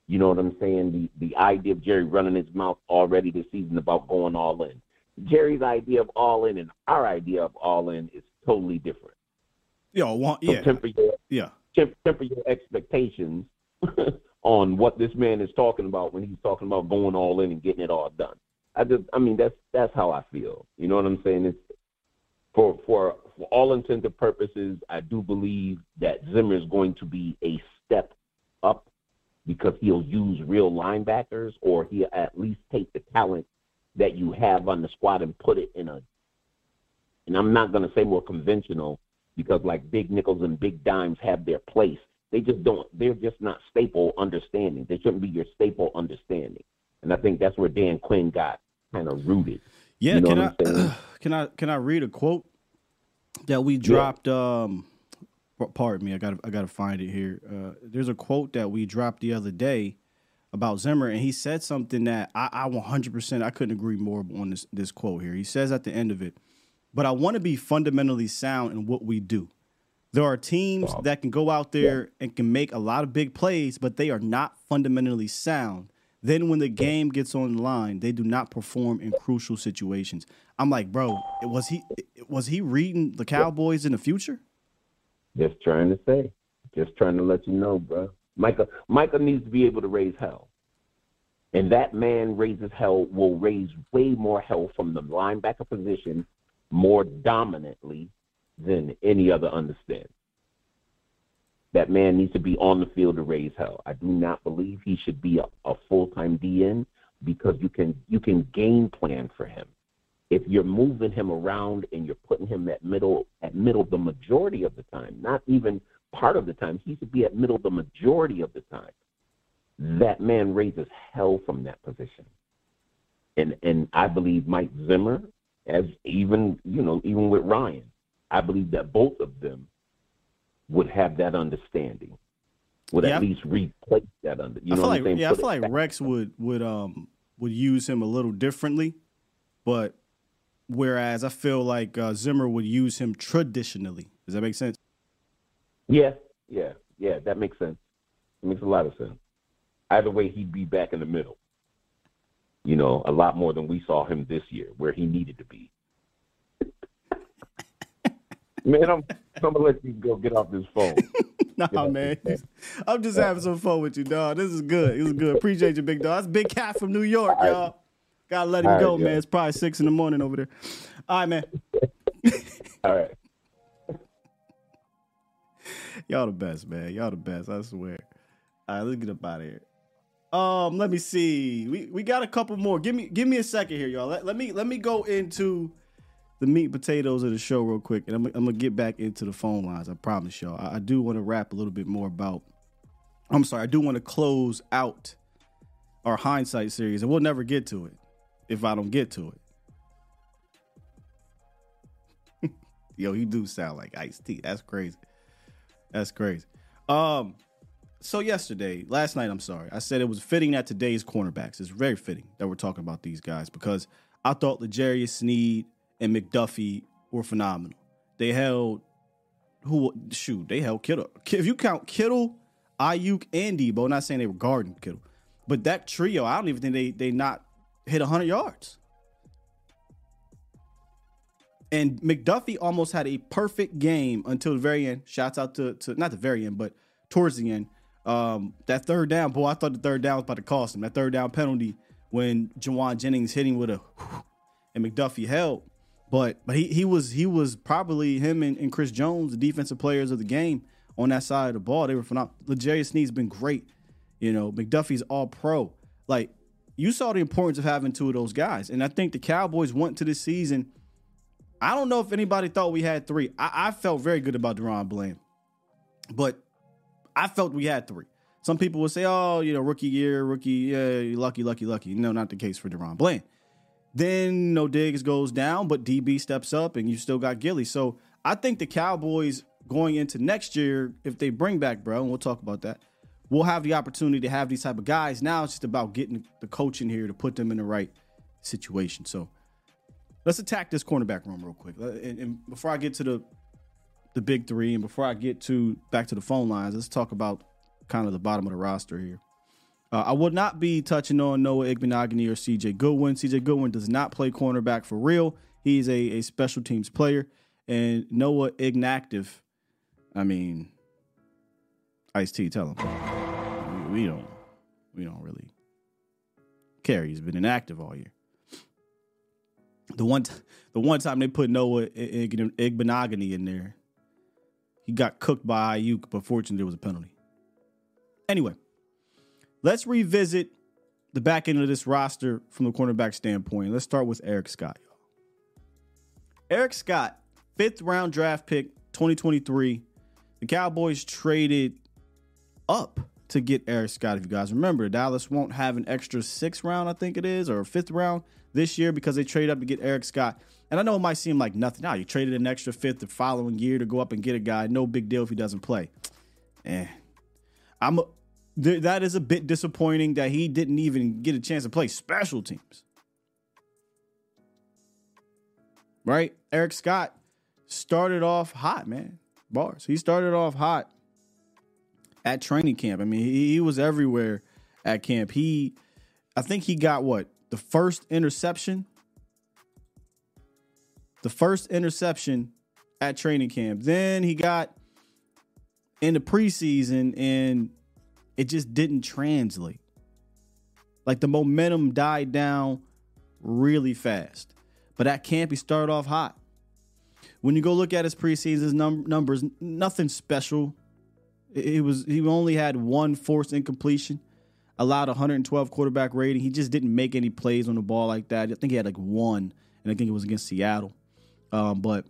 You know what I'm saying? The idea of Jerry running his mouth already this season about going all in. Jerry's idea of all in and our idea of all in is totally different. Temper your expectations on what this man is talking about when he's talking about going all in and getting it all done. I mean, that's how I feel. You know what I'm saying? It's for all intents and purposes, I do believe that Zimmer is going to be a step up because he'll use real linebackers, or he'll at least take the talent that you have on the squad and put it in a. And I'm not going to say more conventional, because like big nickels and big dimes have their place. They just don't. They're just not staple understanding. They shouldn't be your staple understanding. And I think that's where Dan Quinn got kind of rooted. Yeah, you know can I read a quote that we dropped? Yeah. Pardon me, I gotta find it here. There's a quote that we dropped the other day about Zimmer, and he said something that I 100% I couldn't agree more on this quote here. He says at the end of it, "But I want to be fundamentally sound in what we do. There are teams that can go out there and can make a lot of big plays, but they are not fundamentally sound. Then when the game gets on the line, they do not perform in crucial situations." I'm like, bro, was he reading the Cowboys in the future? Just trying to let you know, bro. Micah needs to be able to raise hell. And that man raises hell, will raise way more hell from the linebacker position more dominantly than any other understanding. That man needs to be on the field to raise hell. I do not believe he should be a full-time DN, because you can game plan for him. If you're moving him around and you're putting him at middle the majority of the time, not even part of the time, he should be at middle the majority of the time. That man raises hell from that position. And I believe Mike Zimmer, as even with Ryan, I believe that both of them would have that understanding, at least replace that under. You know what I'm saying? Yeah, I feel like Rex would use him a little differently, but whereas I feel like Zimmer would use him traditionally. Does that make sense? Yeah. That makes sense. It makes a lot of sense. Either way, he'd be back in the middle. You know, a lot more than we saw him this year, where he needed to be. Man, I'm gonna let you go get off this phone. Nah, man. I'm just having some fun with you, dog. This is good. It was good. Appreciate you, big dog. That's Big Cat from New York, all y'all. Right. Gotta let him all go, right, man. Yo. It's probably 6 a.m. over there. All right, man. All right. Y'all the best, man. Y'all the best. I swear. All right, let's get up out of here. Let me see. We got a couple more. Give me a second here, y'all. Let me go into the meat and potatoes of the show real quick, and I'm gonna get back into the phone lines. I promise y'all. I do want to wrap a little bit more about. I'm sorry. I do want to close out our hindsight series, and we'll never get to it if I don't get to it. Yo, you do sound like Ice-T. That's crazy. So last night, I'm sorry, I said it was fitting that today's cornerbacks, it's very fitting that we're talking about these guys, because I thought L'Jarius Sneed and McDuffie were phenomenal. They held Kittle. If you count Kittle, Aiyuk, and Debo, not saying they were guarding Kittle, but that trio, I don't even think they not hit 100 yards. And McDuffie almost had a perfect game until the very end. Shouts out to not the very end, but towards the end. That third down, boy, I thought the third down was about to cost him. That third down penalty when Jawan Jennings hitting with a and McDuffie held. But he was probably him and Chris Jones, the defensive players of the game on that side of the ball. They were phenomenal. L'Jarius Sneed's been great. You know, McDuffie's all pro. Like, you saw the importance of having two of those guys. And I think the Cowboys went to this season. I don't know if anybody thought we had three. I felt very good about DaRon Bland, but I felt we had three. Some people would say, oh, you know, rookie year, rookie, yeah, lucky. No, not the case for DaRon Bland. Then, no, Diggs goes down, but DB steps up, and you still got Gilly. So I think the Cowboys going into next year, if they bring back, bro, and we'll talk about that, we'll have the opportunity to have these type of guys. Now it's just about getting the coach in here to put them in the right situation. So let's attack this cornerback room real quick. And before I get to the big three, and before I get to back to the phone lines, let's talk about kind of the bottom of the roster here. I will not be touching on Noah Igbenogany or C.J. Goodwin. C.J. Goodwin does not play cornerback for real. He's a special teams player. And Noah inactive. I mean, Ice-T, tell him. We don't really care. He's been inactive all year. The one time they put Noah Igbenogany in there, he got cooked by Aiyuk, but fortunately there was a penalty. Anyway, let's revisit the back end of this roster from the cornerback standpoint. Let's start with Eric Scott, y'all. Eric Scott, 5th round draft pick, 2023. The Cowboys traded up to get Eric Scott. If you guys remember, Dallas won't have an extra 6th round, I think it is, or 5th round this year because they traded up to get Eric Scott. And I know it might seem like nothing. Now, you traded an extra 5th the following year to go up and get a guy. No big deal if he doesn't play. That is a bit disappointing that he didn't even get a chance to play special teams. Right? Eric Scott started off hot, man. Bars. He started off hot at training camp. I mean, he was everywhere at camp. I think he got what? The first interception. The first interception at training camp. Then he got in the preseason and it just didn't translate. Like, the momentum died down really fast. But at camp, he started off hot. When you go look at his preseason numbers, nothing special. He only had one forced incompletion, allowed 112 quarterback rating. He just didn't make any plays on the ball like that. I think he had like one, and I think it was against Seattle. But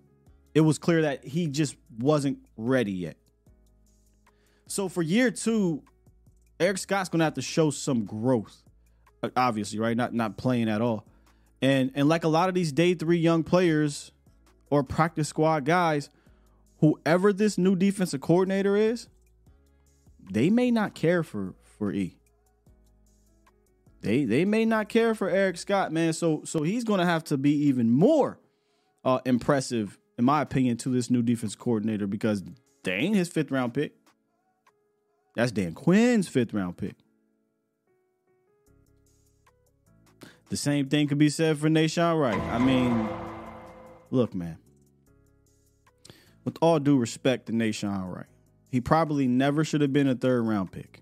it was clear that he just wasn't ready yet. So for year two, Eric Scott's going to have to show some growth, obviously, right? Not playing at all. And like a lot of these day three young players or practice squad guys, whoever this new defensive coordinator is, they may not care for E. They may not care for Eric Scott, man. So he's going to have to be even more impressive, in my opinion, to this new defense coordinator, because they ain't his 5th round pick. That's Dan Quinn's 5th round pick. The same thing could be said for Nahshon Wright. I mean, look, man, with all due respect to Nahshon Wright, he probably never should have been a 3rd round pick.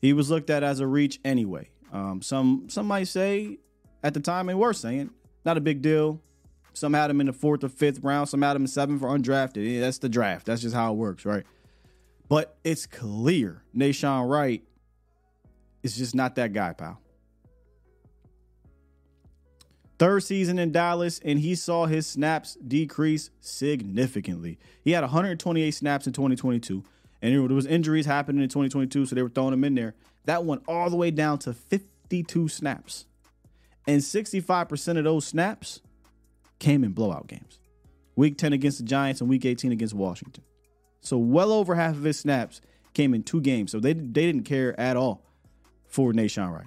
He was looked at as a reach anyway. Some might say at the time, and were saying, not a big deal. Some had him in the 4th or 5th round. Some had him in 7th for undrafted. Yeah, that's the draft. That's just how it works, right? But it's clear Nahshon Wright is just not that guy, pal. 3rd season in Dallas, and he saw his snaps decrease significantly. He had 128 snaps in 2022, and there was injuries happening in 2022, so they were throwing him in there. That went all the way down to 52 snaps, and 65% of those snaps came in blowout games. Week 10 against the Giants and week 18 against Washington. So well over half of his snaps came in two games. So they didn't care at all for Nahshon Wright.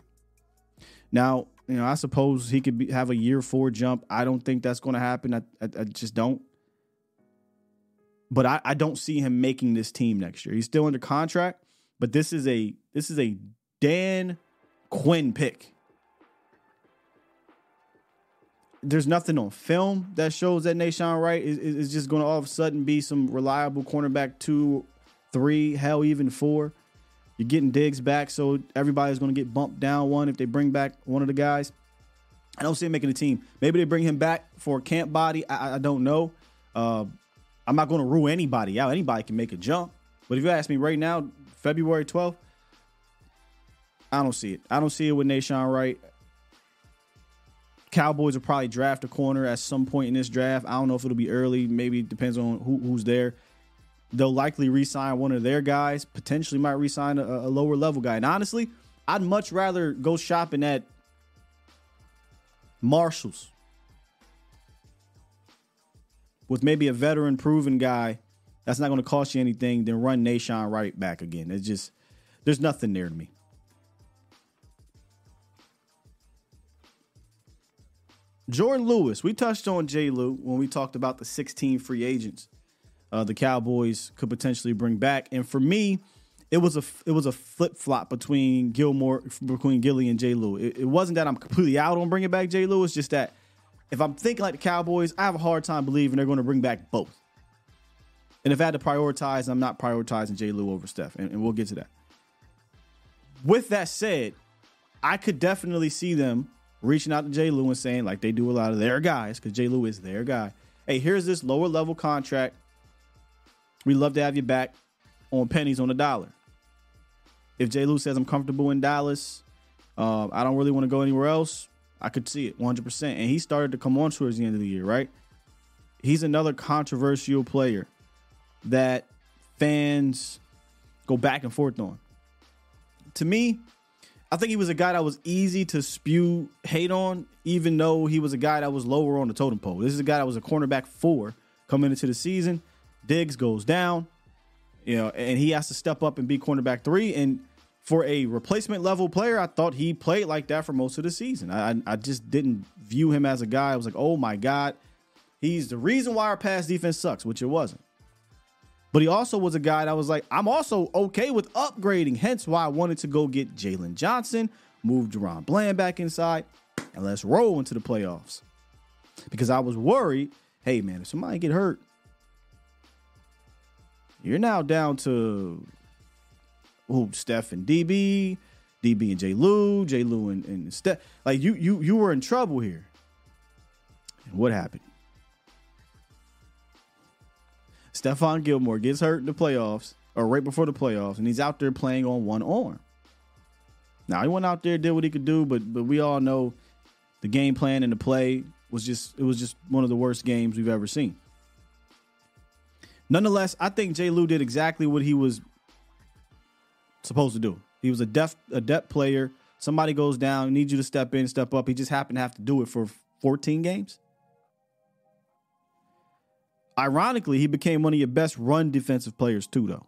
Now, you know, I suppose he could have a year four jump. I don't think that's going to happen. I just don't. But I don't see him making this team next year. He's still under contract, but this is a Dan Quinn pick. There's nothing on film that shows that Nahshon Wright is just going to all of a sudden be some reliable cornerback 2, 3, hell, even 4. You're getting Diggs back, so everybody's going to get bumped down one if they bring back one of the guys. I don't see him making the team. Maybe they bring him back for a camp body. I don't know. I'm not going to rule anybody out. Anybody can make a jump. But if you ask me right now, February 12th, I don't see it. I don't see it with Nahshon Wright. Cowboys will probably draft a corner at some point in this draft. I don't know if it'll be early. Maybe it depends on who's there. They'll likely re-sign one of their guys, potentially might re-sign a lower-level guy. And honestly, I'd much rather go shopping at Marshall's with maybe a veteran-proven guy that's not going to cost you anything than run Nahshon Wright back again. It's just, there's nothing there to me. Jourdan Lewis, we touched on J. Lou when we talked about the 16 free agents the Cowboys could potentially bring back. And for me, it was a flip-flop between Gilly and J. Lou. It wasn't that I'm completely out on bringing back J. Lou. It's just that if I'm thinking like the Cowboys, I have a hard time believing they're going to bring back both. And if I had to prioritize, I'm not prioritizing J. Lou over Steph, and we'll get to that. With that said, I could definitely see them reaching out to J. Lou and saying, like they do a lot of their guys, because J. Lou is their guy. Hey, here's this lower-level contract. We love to have you back on pennies on the dollar. If J. Lou says I'm comfortable in Dallas, I don't really want to go anywhere else, I could see it 100%. And he started to come on towards the end of the year, right? He's another controversial player that fans go back and forth on. To me, I think he was a guy that was easy to spew hate on, even though he was a guy that was lower on the totem pole. This is a guy that was a cornerback 4 coming into the season. Diggs goes down, you know, and he has to step up and be cornerback 3. And for a replacement level player, I thought he played like that for most of the season. I just didn't view him as a guy. I was like, oh my God, he's the reason why our pass defense sucks, which it wasn't. But he also was a guy that was like, I'm also okay with upgrading. Hence why I wanted to go get Jalen Johnson, move Deron Bland back inside, and let's roll into the playoffs. Because I was worried, hey man, if somebody get hurt, you're now down to Steph and DB and J. Lou and Steph. Like you were in trouble here. And what happened? Stephon Gilmore gets hurt in the playoffs, or right before the playoffs, and he's out there playing on one arm. Now he went out there, did what he could do, but we all know the game plan and the play was just one of the worst games we've ever seen. Nonetheless, I think J. Lou did exactly what he was supposed to do. He was a depth player. Somebody goes down, needs you to step in, step up. He just happened to have to do it for 14 games. Ironically, he became one of your best run defensive players too, though.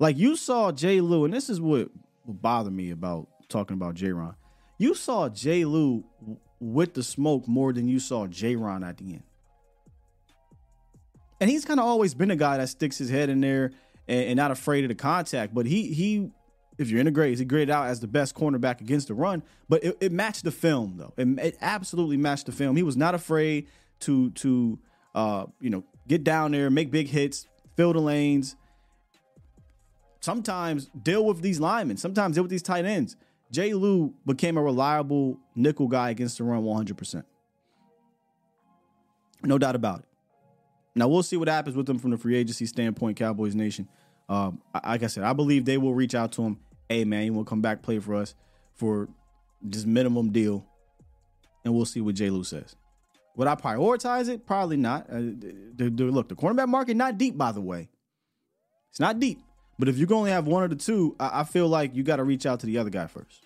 Like you saw J. Lou, and this is what will bother me about talking about Jerron. You saw J. Lou with the smoke more than you saw Jerron at the end. And he's kind of always been a guy that sticks his head in there and not afraid of the contact. But he, if you're in the grades, he graded out as the best cornerback against the run. But it matched the film, though. It absolutely matched the film. He was not afraid to get down there, make big hits, fill the lanes. Sometimes deal with these linemen. Sometimes deal with these tight ends. J. Lou became a reliable nickel guy against the run 100%. No doubt about it. Now, we'll see what happens with them from the free agency standpoint, Cowboys Nation. Like I said, I believe they will reach out to him. Hey, man, you want to come back play for us for this minimum deal? And we'll see what J. Lou says. Would I prioritize it? Probably not. Look, the cornerback market, not deep, by the way. It's not deep. But if you can only have one of the two, I feel like you got to reach out to the other guy first.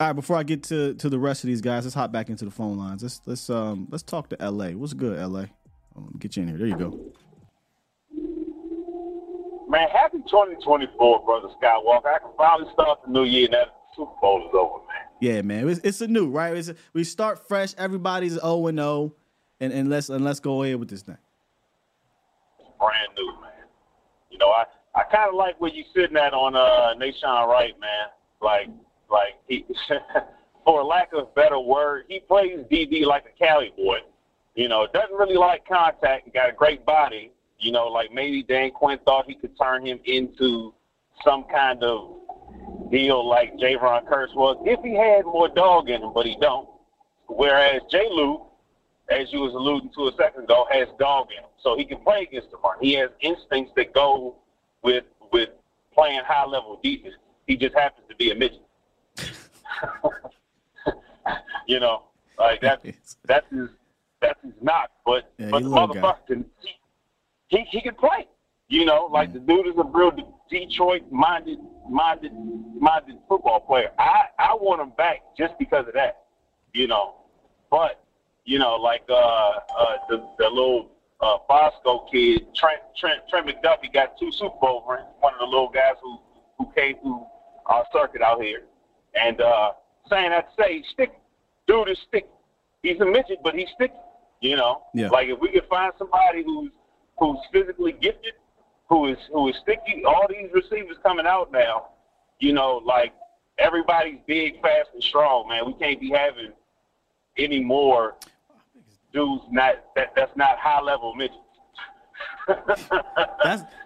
All right, before I get to the rest of these guys, let's hop back into the phone lines. Let's talk to LA. What's good, LA? Get you in here. There you go. Man, happy 2024, Brother Skywalker. I can finally start the new year now that the Super Bowl is over, man. Yeah, man. It's a new, right? We start fresh. Everybody's 0-0. And let's go ahead with this thing. It's brand new, man. You know, I kind of like where you sitting at on Nahshon Wright, man. Like he, for lack of a better word, he plays DB like a Cali boy. You know, doesn't really like contact. He got a great body. You know, like maybe Dan Quinn thought he could turn him into some kind of deal like Jayron Kearse was if he had more dog in him, but he don't. Whereas J. Lou, as you was alluding to a second ago, has dog in him, so he can play against the run. He has instincts that go with playing high level defense. He just happens to be a midget. You know, like that's his knock. But the motherfucker can, he can play. You know, like The dude is a real Detroit minded football player. I want him back just because of that. You know, but. You know, like the little Bosco kid, Trent McDuffie got 2 Super Bowl rings. One of the little guys who came through our circuit out here, and saying that to say, stick, dude is sticky. He's a midget, but he's sticky. You know, Like if we can find somebody who's physically gifted, who is sticky. All these receivers coming out now. You know, like everybody's big, fast, and strong. Man, we can't be having any more dudes that's not high level midgets.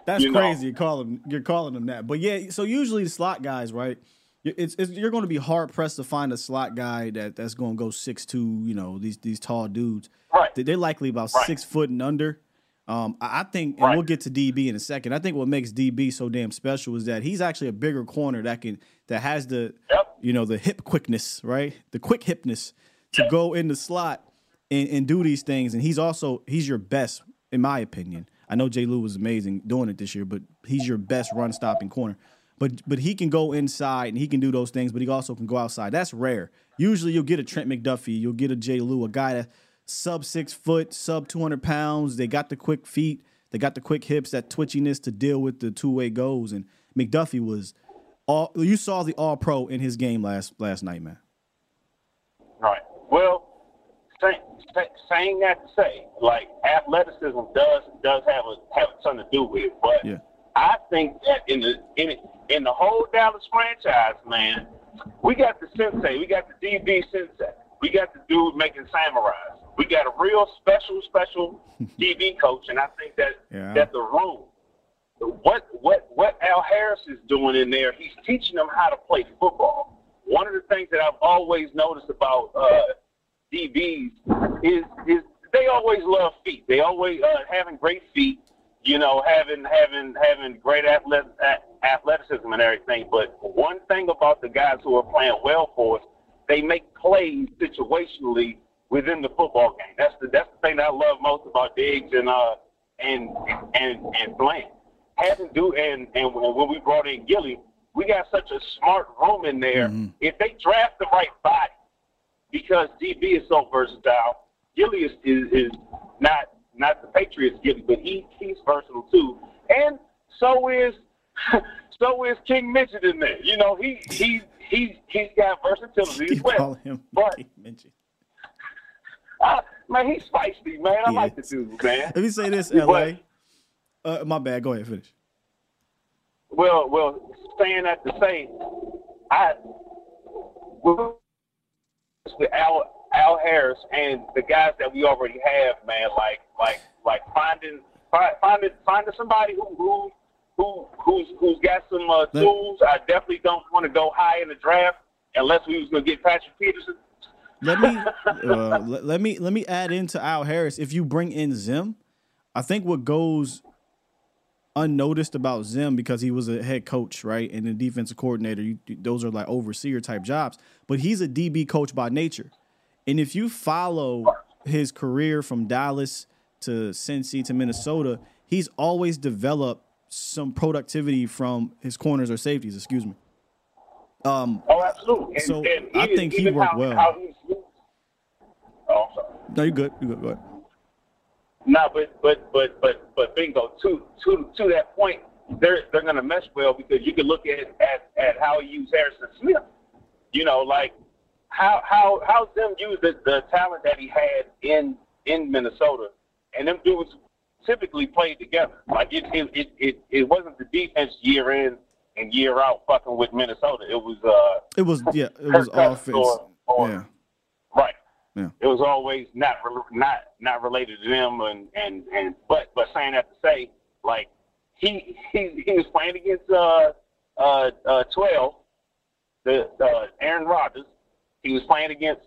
that's you crazy. Know? You're calling them that, but yeah. So usually the slot guys, right? It's you're going to be hard pressed to find a slot guy that's going to go 6'2". You know, these tall dudes. Right. They're likely about 6 foot and under. I think, and we'll get to DB in a second. I think what makes DB so damn special is that he's actually a bigger corner that has the you know, the hip quickness, right? The quick hipness to go in the slot and do these things. And he's your best, in my opinion. I know J. Lou was amazing doing it this year, but he's your best run-stopping corner. But he can go inside and he can do those things, but he also can go outside. That's rare. Usually you'll get a Trent McDuffie, you'll get a J. Lou, a guy that's sub 6 foot, sub 200 pounds. They got the quick feet. They got the quick hips, that twitchiness to deal with the two-way goes. And McDuffie was you saw the all-pro in his game last night, man. All right. Well, saying that to say, like, athleticism does have a ton to do with it, but I think that in the whole Dallas franchise, man, we got the sensei, we got the DB sensei, we got the dude making samurais, we got a real special DB coach, and I think that the room, what Al Harris is doing in there, he's teaching them how to play football. One of the things that I've always noticed about DBs is they always love feet. They always having great feet, you know, having great athleticism and everything. But one thing about the guys who are playing well for us, they make plays situationally within the football game. That's the thing that I love most about Diggs and Bland. And when we brought in Gilly, we got such a smart room in there. Mm-hmm. If they draft the right body, because DB is so versatile, Gilly is not the Patriots Gilly, but he's versatile too. And so is King Midget in there. You know, he's got versatility as well. You call him King Midget. Man, he's feisty, man. I like the dude, man. Let me say this, LA. My bad. Go ahead, finish. Well, saying that to say, with Al Harris and the guys that we already have, man, like finding somebody who's got some tools. I definitely don't want to go high in the draft unless we was gonna get Patrick Peterson. Let me add into Al Harris. If you bring in Zim, I think what goes unnoticed about Zim, because he was a head coach, right, and a defensive coordinator. Those are like overseer type jobs, but he's a DB coach by nature. And if you follow his career from Dallas to Cincy to Minnesota, he's always developed some productivity from his corners or safeties. Excuse me. Absolutely. And I think he worked well. No, you're good. You're good. Go ahead. No, but bingo, to that point, they're going to mesh well, because you can look at how he used Harrison Smith. You know, like how Zim used the talent that he had in Minnesota, and them dudes typically played together. Like it wasn't the defense year in and year out fucking with Minnesota. It was offense. Right. Yeah. It was always not related to them, but saying that to say, like he was playing against 12, the Aaron Rodgers. He was playing against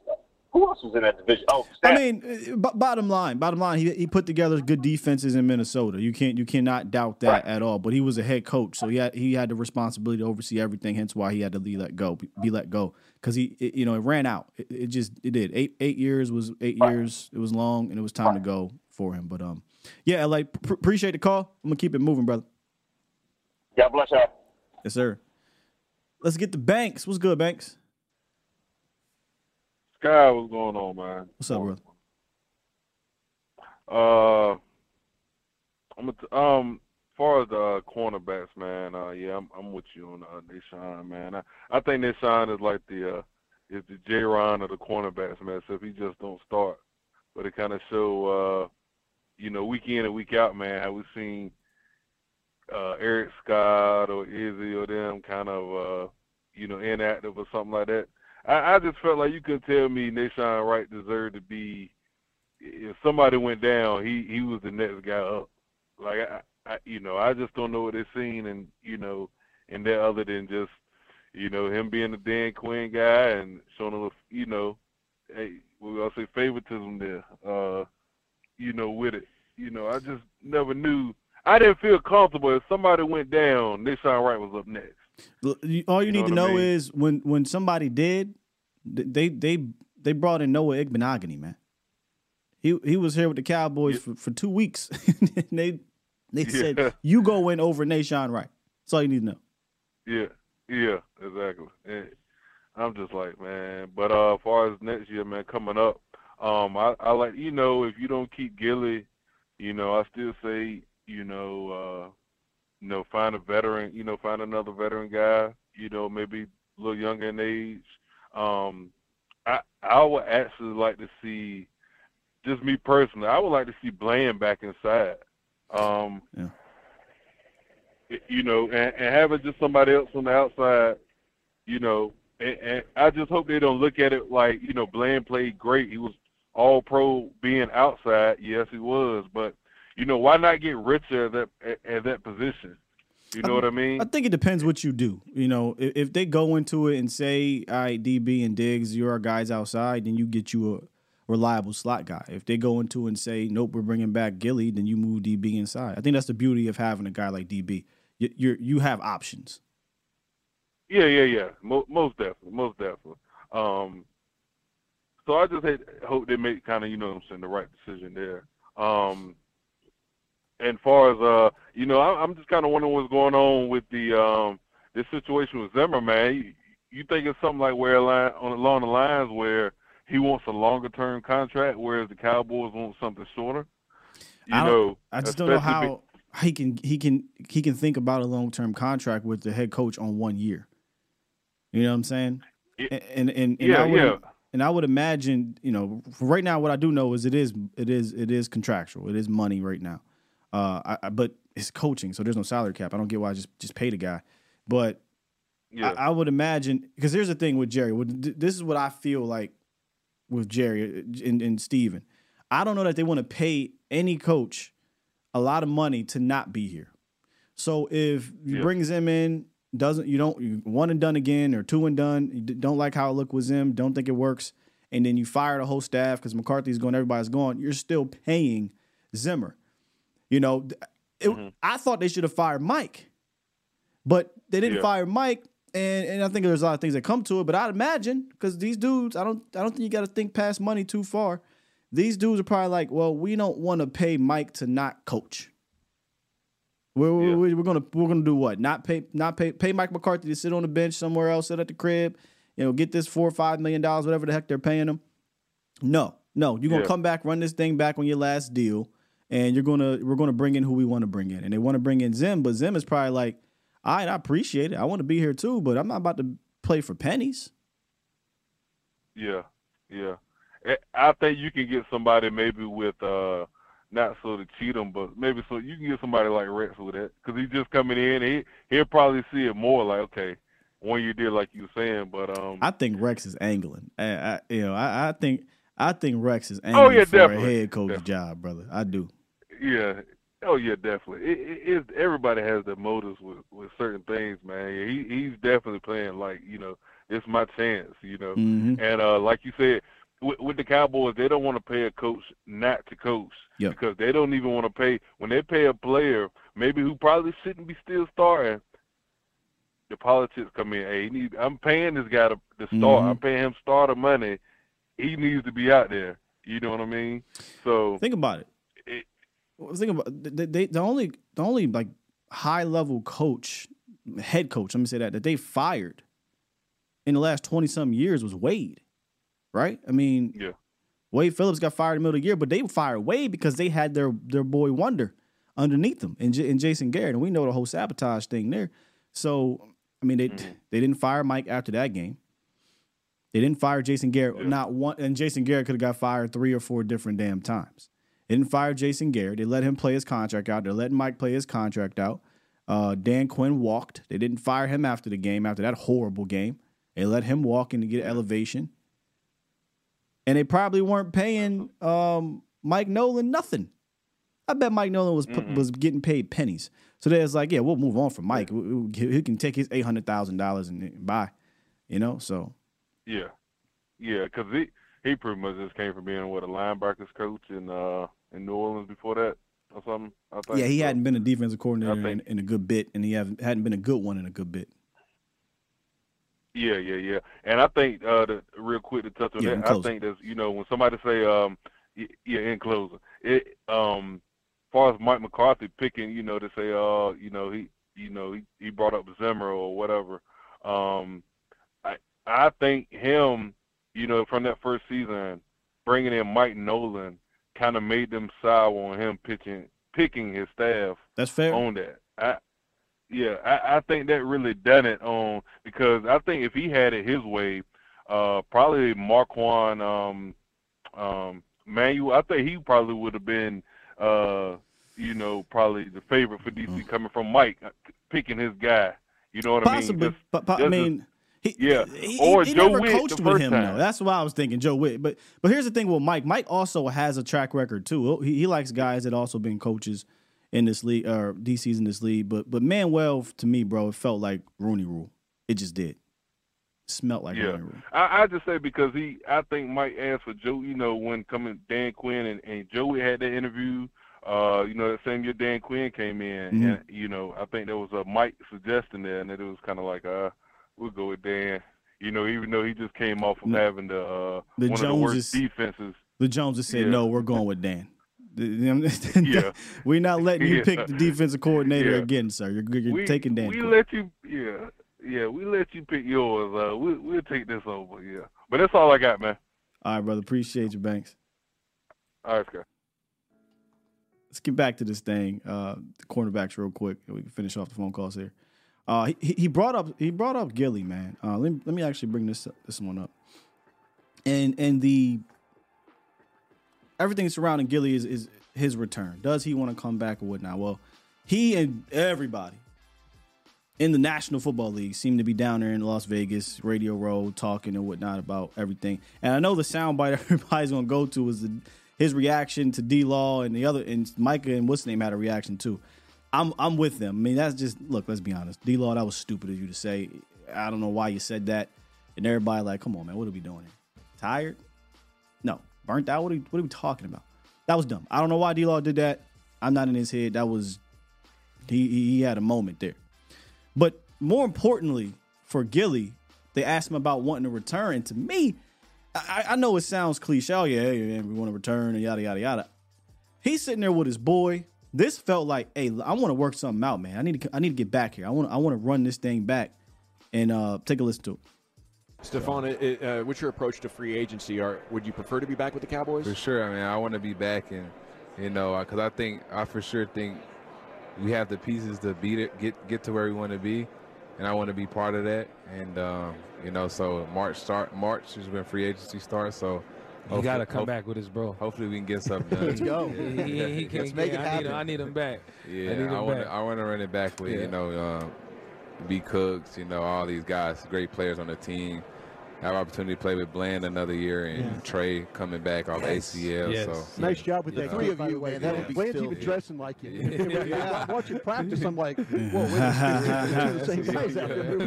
who else was in that division? Oh, Stafford. I mean, bottom line, he put together good defenses in Minnesota. You cannot doubt that at all. But he was a head coach, so he had the responsibility to oversee everything. Hence why he had to be let go because it ran out. It did. Eight years was 8 years. It was long, and it was time to go for him. But yeah, like appreciate the call. I'm gonna keep it moving, brother. God bless y'all. Yes, sir. Let's get to Banks. What's good, Banks? Sky, what's going on, man? What's up, brother? As far as the cornerbacks, man, I'm with you on Nahshon, man. I think Nahshon is like the Jourdan of the cornerbacks, man. So if he just don't start, but it kind of show, week in and week out, man, how we've seen Eric Scott or Izzy or them kind of inactive or something like that. I just felt like you couldn't tell me Nahshon Wright deserved to be. If somebody went down, he was the next guy up. Like I just don't know what they're seeing, and and that other than just him being the Dan Quinn guy and showing a little hey, we're gonna say favoritism there, with it. I just never knew. I didn't feel comfortable if somebody went down. Nahshon Wright was up next. All you need to know is when somebody did, they brought in Noah Igbinoghene, man. He was here with the Cowboys for 2 weeks. And they said, you go in over Nahshon Wright. That's all you need to know. Yeah, exactly. And I'm just like, man. But as far as next year, man, coming up, I like, if you don't keep Gilly, I still say, find a veteran, find another veteran guy, maybe a little younger in age. I would actually like to see, just me personally, I would like to see Bland back inside. And having just somebody else on the outside, and I just hope they don't look at it like, Bland played great. He was all pro being outside. Yes, he was, but why not get richer at that position? What I mean? I think it depends what you do. If they go into it and say, all right, DB and Diggs, you're our guys outside, then you get you a reliable slot guy. If they go into it and say, nope, we're bringing back Gilly, then you move DB inside. I think that's the beauty of having a guy like DB. You have options. Yeah. Most definitely. So I just hope they make kind of, the right decision there. And far as I'm just kind of wondering what's going on with the this situation with Zimmer, man. You think it's something like along the lines where he wants a longer term contract, whereas the Cowboys want something shorter. I just don't know how he can think about a long term contract with the head coach on 1 year. You know what I'm saying? And I would imagine, right now what I do know is it is contractual. It is money right now. But it's coaching, so there's no salary cap. I don't get why I just pay the guy. But yeah. I would imagine, because here's the thing with Jerry. This is what I feel like with Jerry and Steven. I don't know that they want to pay any coach a lot of money to not be here. So if you brings him in, you one and done again or two and done, you don't like how it looked with him, don't think it works, and then you fire the whole staff because McCarthy's gone, everybody's gone, you're still paying Zimmer. I thought they should have fired Mike, but they didn't fire Mike, and I think there's a lot of things that come to it. But I'd imagine, because these dudes, I don't think you got to think past money too far. These dudes are probably like, well, we don't want to pay Mike to not coach. We're gonna do what? Not pay Mike McCarthy to sit on the bench somewhere else, sit at the crib, get this $4 or $5 million, whatever the heck they're paying them. No, you're gonna come back, run this thing back on your last deal. and we're gonna bring in who we want to bring in. And they want to bring in Zim, but Zim is probably like, all right, I appreciate it. I want to be here too, but I'm not about to play for pennies. Yeah, yeah. I think you can get somebody maybe with not so to cheat him, but maybe so you can get somebody like Rex with that, because he's just coming in. He'll probably see it more like, okay, one you did like you were saying, but I think Rex is angling. I think Rex is angling for a head coach job, brother. I do. Yeah. Oh yeah, definitely. It's everybody has their motives with certain things, man. He's definitely playing like, you know, it's my chance, you know. Mm-hmm. And like you said, with the Cowboys, they don't want to pay a coach not to coach, yep, because they don't even want to pay. When they pay a player, maybe who probably shouldn't be still starting, the politics come in. Hey, I'm paying this guy to start. Mm-hmm. I'm paying him starter money. He needs to be out there. You know what I mean? So think about it. The only like high level coach, head coach, let me say that they fired in the last 20-something years was Wade. Right? I mean, yeah. Wade Phillips got fired in the middle of the year, but they fired Wade because they had their boy Wonder underneath them and Jason Garrett, and we know the whole sabotage thing there. So, I mean, they didn't fire Mike after that game. They didn't fire Jason Garrett, yeah, not one, and Jason Garrett could have got fired 3 or 4 different damn times. They didn't fire Jason Garrett. They let him play his contract out. They're letting Mike play his contract out. Dan Quinn walked. They didn't fire him after the game, after that horrible game. They let him walk in to get elevation. And they probably weren't paying Mike Nolan nothing. I bet Mike Nolan was getting paid pennies. So they was like, yeah, we'll move on from Mike. He can take his $800,000 and buy, you know. So yeah, yeah, because he pretty much just came from being a linebackers coach in New Orleans before that or something. I think. Yeah, he hadn't been a defensive coordinator in a good bit, and he hadn't been a good one in a good bit. Yeah. And I think, real quick to touch on that, I think that's, you know, when somebody say, in closing, it, as far as Mike McCarthy picking, you know, to say, he brought up Zimmer or whatever. I think him, you know, from that first season, bringing in Mike Nolan kind of made them sour on him picking his staff. That's fair. On that. I think that really done it on, because I think if he had it his way, probably Marquand Manuel, I think he probably would have been, probably the favorite for DC coming from Mike, picking his guy. You know what I mean? Possibly. I mean, he Joe never Witt coached the first with him, time. Though. That's why I was thinking, Joe Witt. But here's the thing with Mike. Mike also has a track record, too. He likes guys that also been coaches in this league, or DC's in this league, but Manuel, to me, bro, it felt like Rooney Rule. It just did. It smelled like Rooney Rule. I just say because I think Mike asked for Joe, you know, when coming Dan Quinn and Joey had that interview, that same year Dan Quinn came in, and, you know, I think there was a Mike suggestion there, and it was kind of like, we'll go with Dan, you know, even though he just came off from having the one of the worst defenses. The Joneses said, no, we're going with Dan. We're not letting you pick the defensive coordinator again, sir. You're taking Dan. We let you, we let you pick yours. We'll take this over, But that's all I got, man. All right, brother. Appreciate you, Banks. All right, Scott. Let's get back to this thing, the cornerbacks, real quick. We can finish off the phone calls here. He brought up Gilly, man. Let me actually bring this one up, and the. Everything surrounding Gilly is his return. Does he want to come back or whatnot? Well, he and everybody in the National Football League seem to be down there in Las Vegas, Radio Row, talking and whatnot about everything. And I know the soundbite everybody's going to go to is his reaction to D-Law and the other, and Micah and what's his name had a reaction too. I'm with them. I mean, that's just, look, let's be honest. D-Law, that was stupid of you to say. I don't know why you said that. And everybody like, come on, man, what are we doing here? Tired? No. Burnt out? What are we talking about? That was dumb. I don't know why D-Law did that. I'm not in his head. That was he had a moment there. But more importantly, for Gilly, they asked him about wanting to return. And to me, I know it sounds cliche. Oh, yeah, we want to return and yada, yada, yada. He's sitting there with his boy. This felt like, hey, I want to work something out, man. I need to get back here. I want to run this thing back and take a listen to it. Stephon, what's your approach to free agency? Would you prefer to be back with the Cowboys? For sure. I mean, I want to be back and you know, because I for sure think we have the pieces to beat it, get to where we want to be, and I want to be part of that. And you know, so March is when free agency starts. So you got to come back with us, bro. Hopefully we can get something done. Let's go. Yeah. He can't Let's make it happen. I need him back. Yeah, I want to run it back with, you know, B. Cooks, you know, all these guys, great players on the team. Have opportunity to play with Bland another year, and Trey coming back off ACL. Yes. So nice job with that. Three of you, man. That would be Bland's even dressing like you. Watching practice, I'm like, whoa, it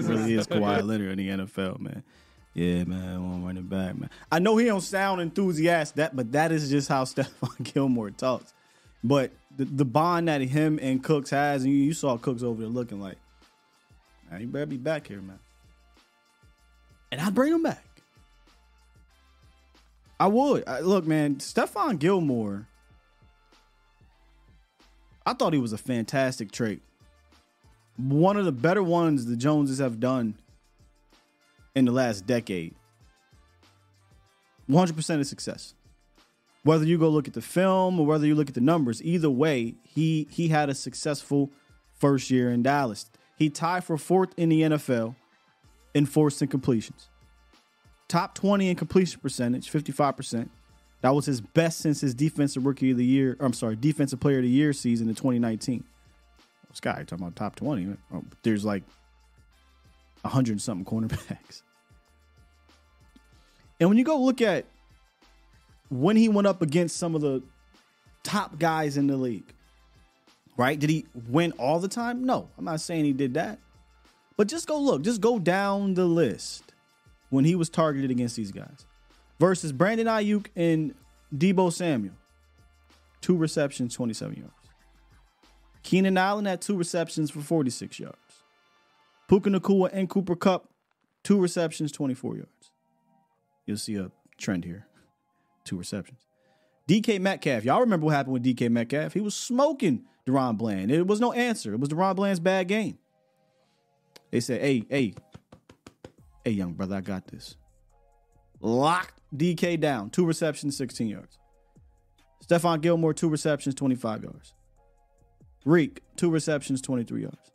really is Kawhi Leonard in the NFL, man. Yeah, man, I want to run it back, man. I know he don't sound enthusiastic, but that is just how Stephon Gilmore talks. But the bond that him and Cooks has, and you saw Cooks over there looking like, man, you better be back here, man. And I'd bring him back. I would. Look, man, Stephon Gilmore, I thought he was a fantastic trait. One of the better ones the Joneses have done in the last decade. 100% of success. Whether you go look at the film or whether you look at the numbers, either way, he had a successful first year in Dallas. He tied for fourth in the NFL. Enforced in completions. Top 20 in completion percentage, 55%. That was his best since his defensive rookie of the year. I'm sorry, defensive player of the year season in 2019. Sky, you're talking about top 20. There's like 100 and something cornerbacks. And when you go look at when he went up against some of the top guys in the league, right? Did he win all the time? No, I'm not saying he did that. But just go look. Just go down the list when he was targeted against these guys. Versus Brandon Aiyuk and Debo Samuel. 2 receptions, 27 yards. Keenan Allen had 2 receptions for 46 yards. Puka Nacua and Cooper Kupp, 2 receptions, 24 yards. You'll see a trend here. 2 receptions. DK Metcalf. Y'all remember what happened with DK Metcalf. He was smoking DaRon Bland. It was no answer. It was DaRon Bland's bad game. They said, hey, young brother, I got this. Locked DK down. 2 receptions, 16 yards. Stephon Gilmore, 2 receptions, 25 yards. Reek, 2 receptions, 23 yards.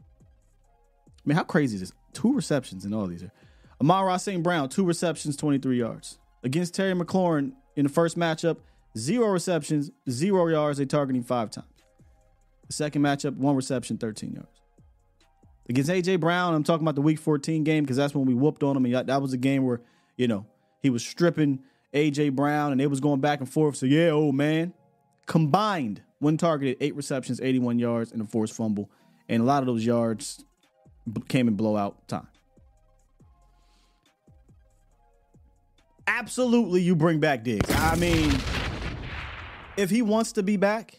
Man, how crazy is this? 2 receptions in all these. Amon-Ra St. Brown, 2 receptions, 23 yards. Against Terry McLaurin in the first matchup, 0 receptions, 0 yards. They targeting 5 times. The second matchup, 1 reception, 13 yards. Against A.J. Brown, I'm talking about the Week 14 game because that's when we whooped on him. And that was a game where, you know, he was stripping A.J. Brown and they was going back and forth. So, yeah, old man. Combined, when targeted, 8 receptions, 81 yards, and a forced fumble. And a lot of those yards came in blowout time. Absolutely, you bring back Diggs. I mean, if he wants to be back...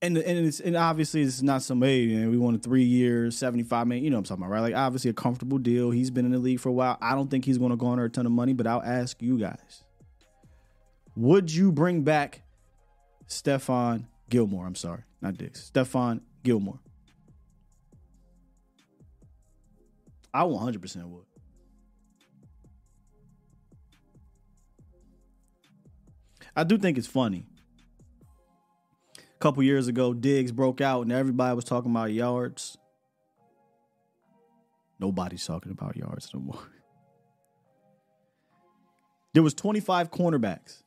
And obviously it's not some, hey, man, we want a 3-year, $75 million. You know what I'm talking about, right? Like, obviously a comfortable deal. He's been in the league for a while. I don't think he's going to garner a ton of money, but I'll ask you guys. Would you bring back Stephon Gilmore? I'm sorry, not Diggs. Stephon Gilmore. I 100% would. I do think it's funny. A couple years ago, Diggs broke out and everybody was talking about yards. Nobody's talking about yards no more. There was 25 cornerbacks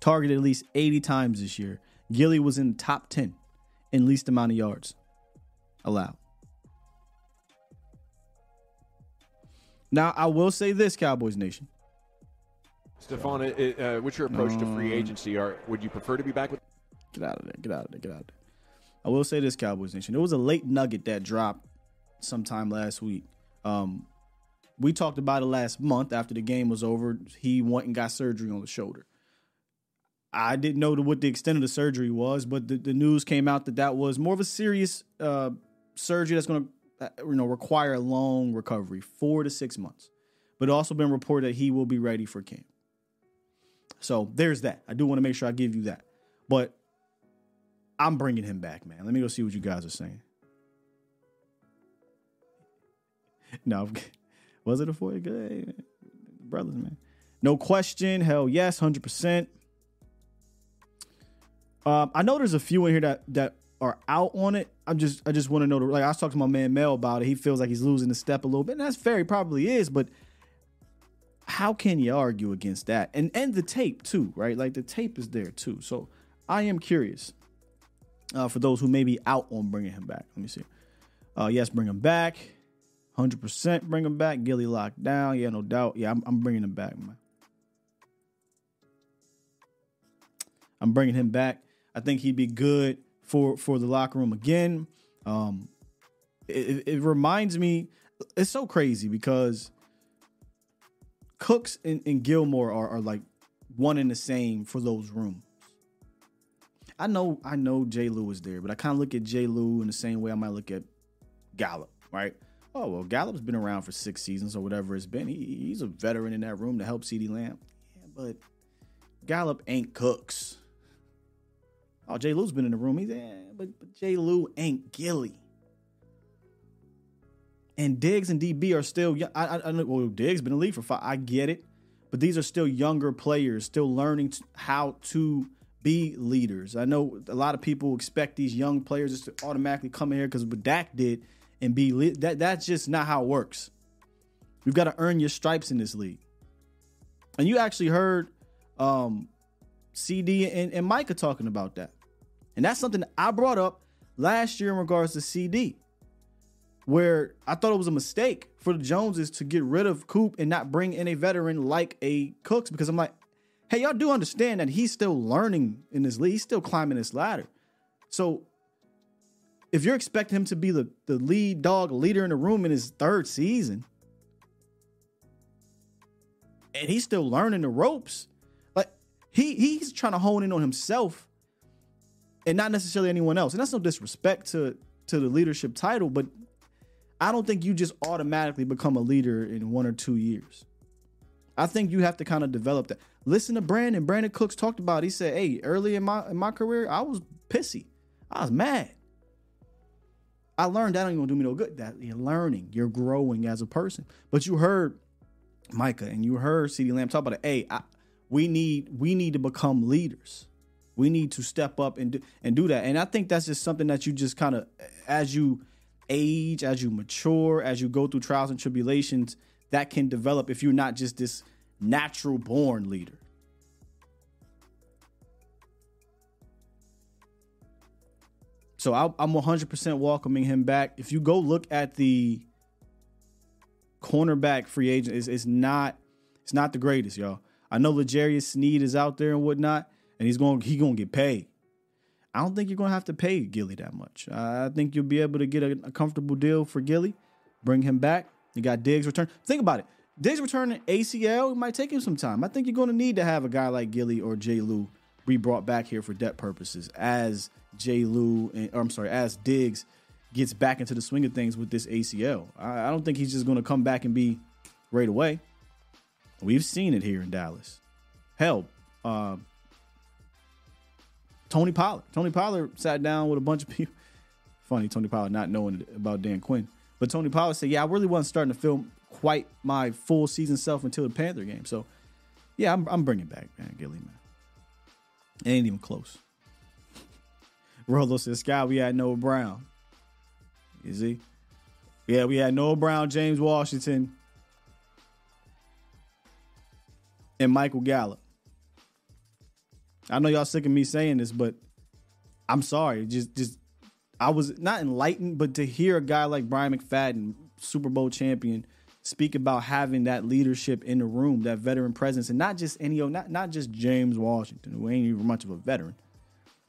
targeted at least 80 times this year. Gilly was in the top 10 in least amount of yards allowed. Now, I will say this, Cowboys Nation. Stephon, what's your approach to free agency? Would you prefer to be back with... Get out of there. I will say this, Cowboys Nation. There was a late nugget that dropped sometime last week. We talked about it last month after the game was over. He went and got surgery on the shoulder. I didn't know what the extent of the surgery was, but the news came out that was more of a serious surgery that's going to require a long recovery, 4 to 6 months. But also been reported that he will be ready for camp. So there's that. I do want to make sure I give you that. But I'm bringing him back, man. Let me go see what you guys are saying. No, was it a 40? Good. Brothers, man. No question. Hell yes, 100%. I know there's a few in here that are out on it. I just want to know. Like, I was talking to my man Mel about it. He feels like he's losing the step a little bit, and that's fair. He probably is, but how can you argue against that? And the tape too, right? Like, the tape is there too. So I am curious for those who may be out on bringing him back. Let me see. Yes, bring him back. 100% bring him back. Gilly locked down. Yeah, no doubt. Yeah, I'm bringing him back, man. I'm bringing him back. I think he'd be good for the locker room again. It reminds me, it's so crazy because Cooks and Gilmore are like one and the same for those rooms. I know J. Lou is there, but I kind of look at J. Lou in the same way I might look at Gallup, right? Oh, well, Gallup's been around for 6 seasons or whatever it's been. He's a veteran in that room to help C.D. Lamb. Yeah, but Gallup ain't Cooks. Oh, J. Lou's been in the room. He's but J. Lou ain't Gilly. And Diggs and DB are still young. I know, well, Diggs been in the league for 5. I get it. But these are still younger players, still learning how to be leaders. I know a lot of people expect these young players just to automatically come in here because what Dak did and be lead. That's just not how it works. You've got to earn your stripes in this league. And you actually heard CD and Micah talking about that. And that's something that I brought up last year in regards to CD, where I thought it was a mistake for the Joneses to get rid of Coop and not bring in a veteran like a Cooks, because I'm like, hey, y'all do understand that he's still learning in this league. He's still climbing this ladder. So if you're expecting him to be the lead dog leader in the room in his 3rd season, and he's still learning the ropes, like he's trying to hone in on himself and not necessarily anyone else. And that's no disrespect to the leadership title, but I don't think you just automatically become a leader in 1 or 2 years. I think you have to kind of develop that. Listen to Brandon. Brandon Cooks talked about it. He said, hey, early in my career, I was pissy. I was mad. I learned that ain't gonna do me no good. That you're learning, you're growing as a person. But you heard Micah and you heard CeeDee Lamb talk about it. Hey, we need to become leaders. We need to step up and do that. And I think that's just something that you just kind of, as you age, as you mature, as you go through trials and tribulations, that can develop if you're not just this natural born leader. So I'm 100% welcoming him back. If you go look at the cornerback free agent, it's not the greatest, y'all. I know L'Jarius Sneed is out there and whatnot, and he's gonna get paid. I don't think you're gonna have to pay Gilly that much. I think you'll be able to get a comfortable deal for Gilly. Bring him back. You got Diggs return. Think about it. Diggs returning ACL, it might take him some time. I think you're gonna need to have a guy like Gilly or J. Lou be brought back here for depth purposes as J. Lou, as Diggs gets back into the swing of things with this ACL. I don't think he's just going to come back and be right away. We've seen it here in Dallas. Hell, Tony Pollard. Tony Pollard sat down with a bunch of people. Funny, Tony Pollard not knowing about Dan Quinn. But Tony Pollard said, yeah, I really wasn't starting to feel quite my full season self until the Panther game. So, yeah, I'm bringing back, man, Gilly, man. It ain't even close. Rolo says, Sky, we had Noah Brown. You see? Yeah, we had Noah Brown, James Washington, and Michael Gallup. I know y'all sick of me saying this, but I'm sorry. Just I was not enlightened, but to hear a guy like Brian McFadden, Super Bowl champion, speak about having that leadership in the room, that veteran presence, and not just any, not just James Washington, who ain't even much of a veteran,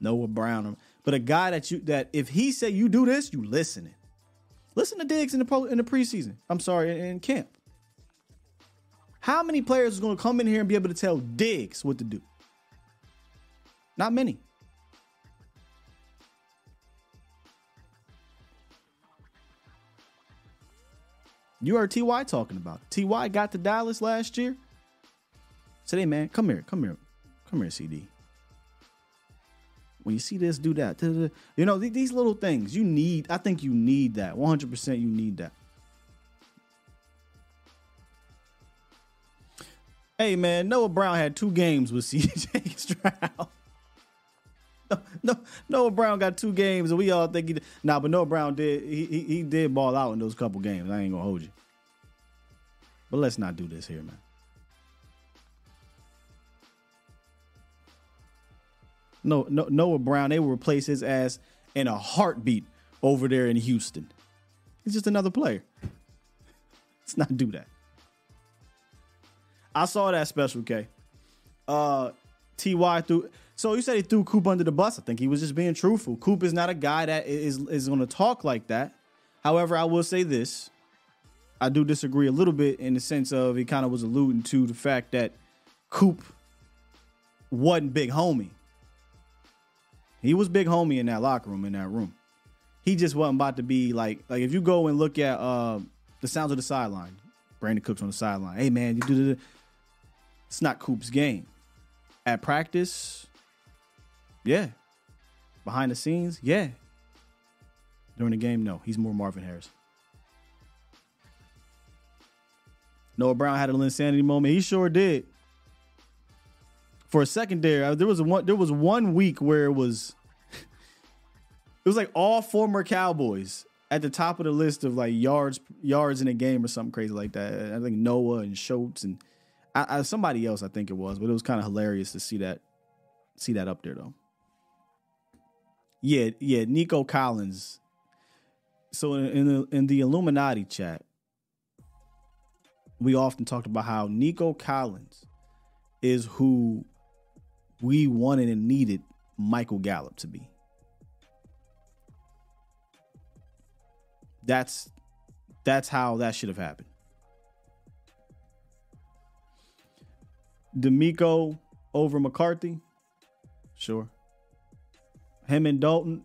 Noah Brown, but a guy that if he say you do this, you listening. Listen to Diggs in the preseason. I'm sorry, in camp. How many players is going to come in here and be able to tell Diggs what to do? Not many. You heard T.Y. talking about it. T.Y. got to Dallas last year. Said, hey, man, come here, CD. When you see this, do that. You know, these little things, I think you need that. 100% you need that. Hey, man, Noah Brown had 2 games with C.J. Stroud. No, Noah Brown got 2 games, and we all think he did. Nah, but Noah Brown did. He did ball out in those couple games. I ain't gonna hold you. But let's not do this here, man. No, Noah Brown, they will replace his ass in a heartbeat over there in Houston. He's just another player. Let's not do that. I saw that special, K. T.Y. threw... So you said he threw Coop under the bus. I think he was just being truthful. Coop is not a guy that is going to talk like that. However, I will say this. I do disagree a little bit in the sense of he kind of was alluding to the fact that Coop wasn't big homie. He was big homie in that locker room, in that room. He just wasn't about to be like if you go and look at the sounds of the sideline, Brandon Cooks on the sideline. Hey, man, you do it's not Coop's game. At practice, yeah. Behind the scenes, yeah. During the game, no. He's more Marvin Harris. Noah Brown had an insanity moment. He sure did. For a second there, there was one week where it was like all former Cowboys at the top of the list of like yards in a game or something crazy like that. I think Noah and Schultz and somebody else, I think it was, but it was kind of hilarious to see that up there though. Yeah, Nico Collins. So in the Illuminati chat, we often talked about how Nico Collins is who we wanted and needed Michael Gallup to be. That's how that should have happened. DeMeco over McCarthy, sure. Him and Dalton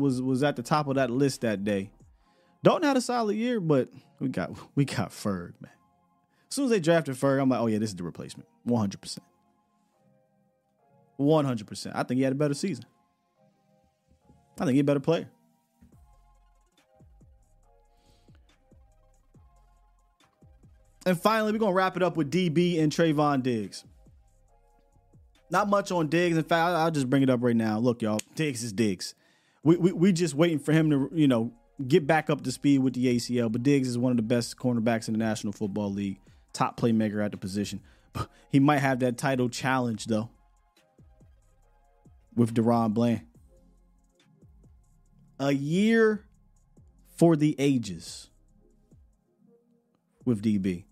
was at the top of that list that day. Dalton had a solid year, but we got Ferg, man. As soon as they drafted Ferg, I'm like, oh yeah, this is the replacement. 100%. 100%. I think he had a better season. I think he's a better player. And finally, we're going to wrap it up with DB and Trevon Diggs. Not much on Diggs. In fact, I'll just bring it up right now. Look, y'all, Diggs is Diggs. We just waiting for him to, get back up to speed with the ACL. But Diggs is one of the best cornerbacks in the National Football League. Top playmaker at the position. He might have that title challenge, though, with DaRon Bland. A year for the ages with DB.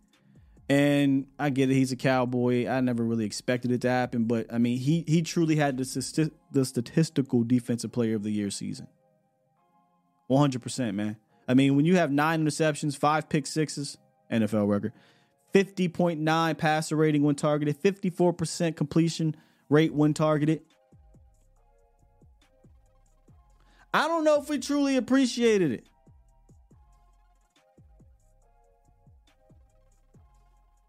And I get it. He's a Cowboy. I never really expected it to happen. But, I mean, he truly had the statistical defensive player of the year season. 100%, man. I mean, when you have 9 interceptions, 5 pick sixes, NFL record, 50.9 passer rating when targeted, 54% completion rate when targeted. I don't know if we truly appreciated it.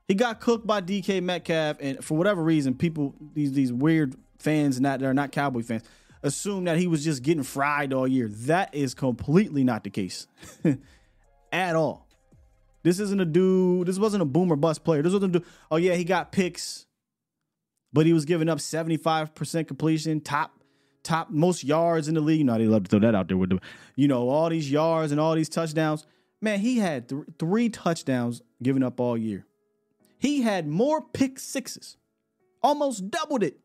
He got cooked by DK Metcalf, and for whatever reason, people, these weird fans, they're not Cowboy fans, assume that he was just getting fried all year. That is completely not the case at all. This isn't a dude. This wasn't a boom or bust player. This wasn't a dude. Oh, yeah, he got picks, but he was giving up 75% completion, top most yards in the league. You know, they love to throw that out there with the, all these yards and all these touchdowns. Man, he had 3 touchdowns given up all year. He had more pick sixes, almost doubled it,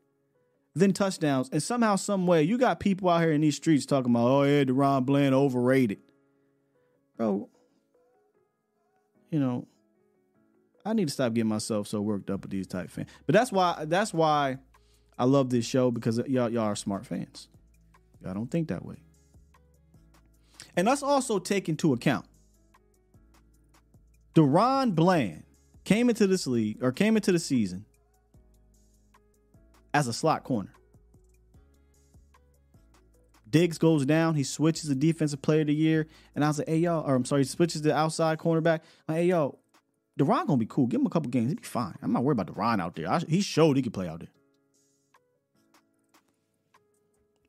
than touchdowns. And somehow, some way, you got people out here in these streets talking about, oh, yeah, DaRon Bland overrated. Bro, I need to stop getting myself so worked up with these type fans. But that's why I love this show, because y'all are smart fans. Y'all don't think that way. And let's also take into account DaRon Bland came into the season as a slot corner. Diggs goes down. He switches the defensive player of the year. And I was like, hey, y'all, or I'm sorry, he switches the outside cornerback. I'm like, hey, yo, DaRon going to be cool. Give him a couple games. He'll be fine. I'm not worried about DaRon out there. He showed he could play out there.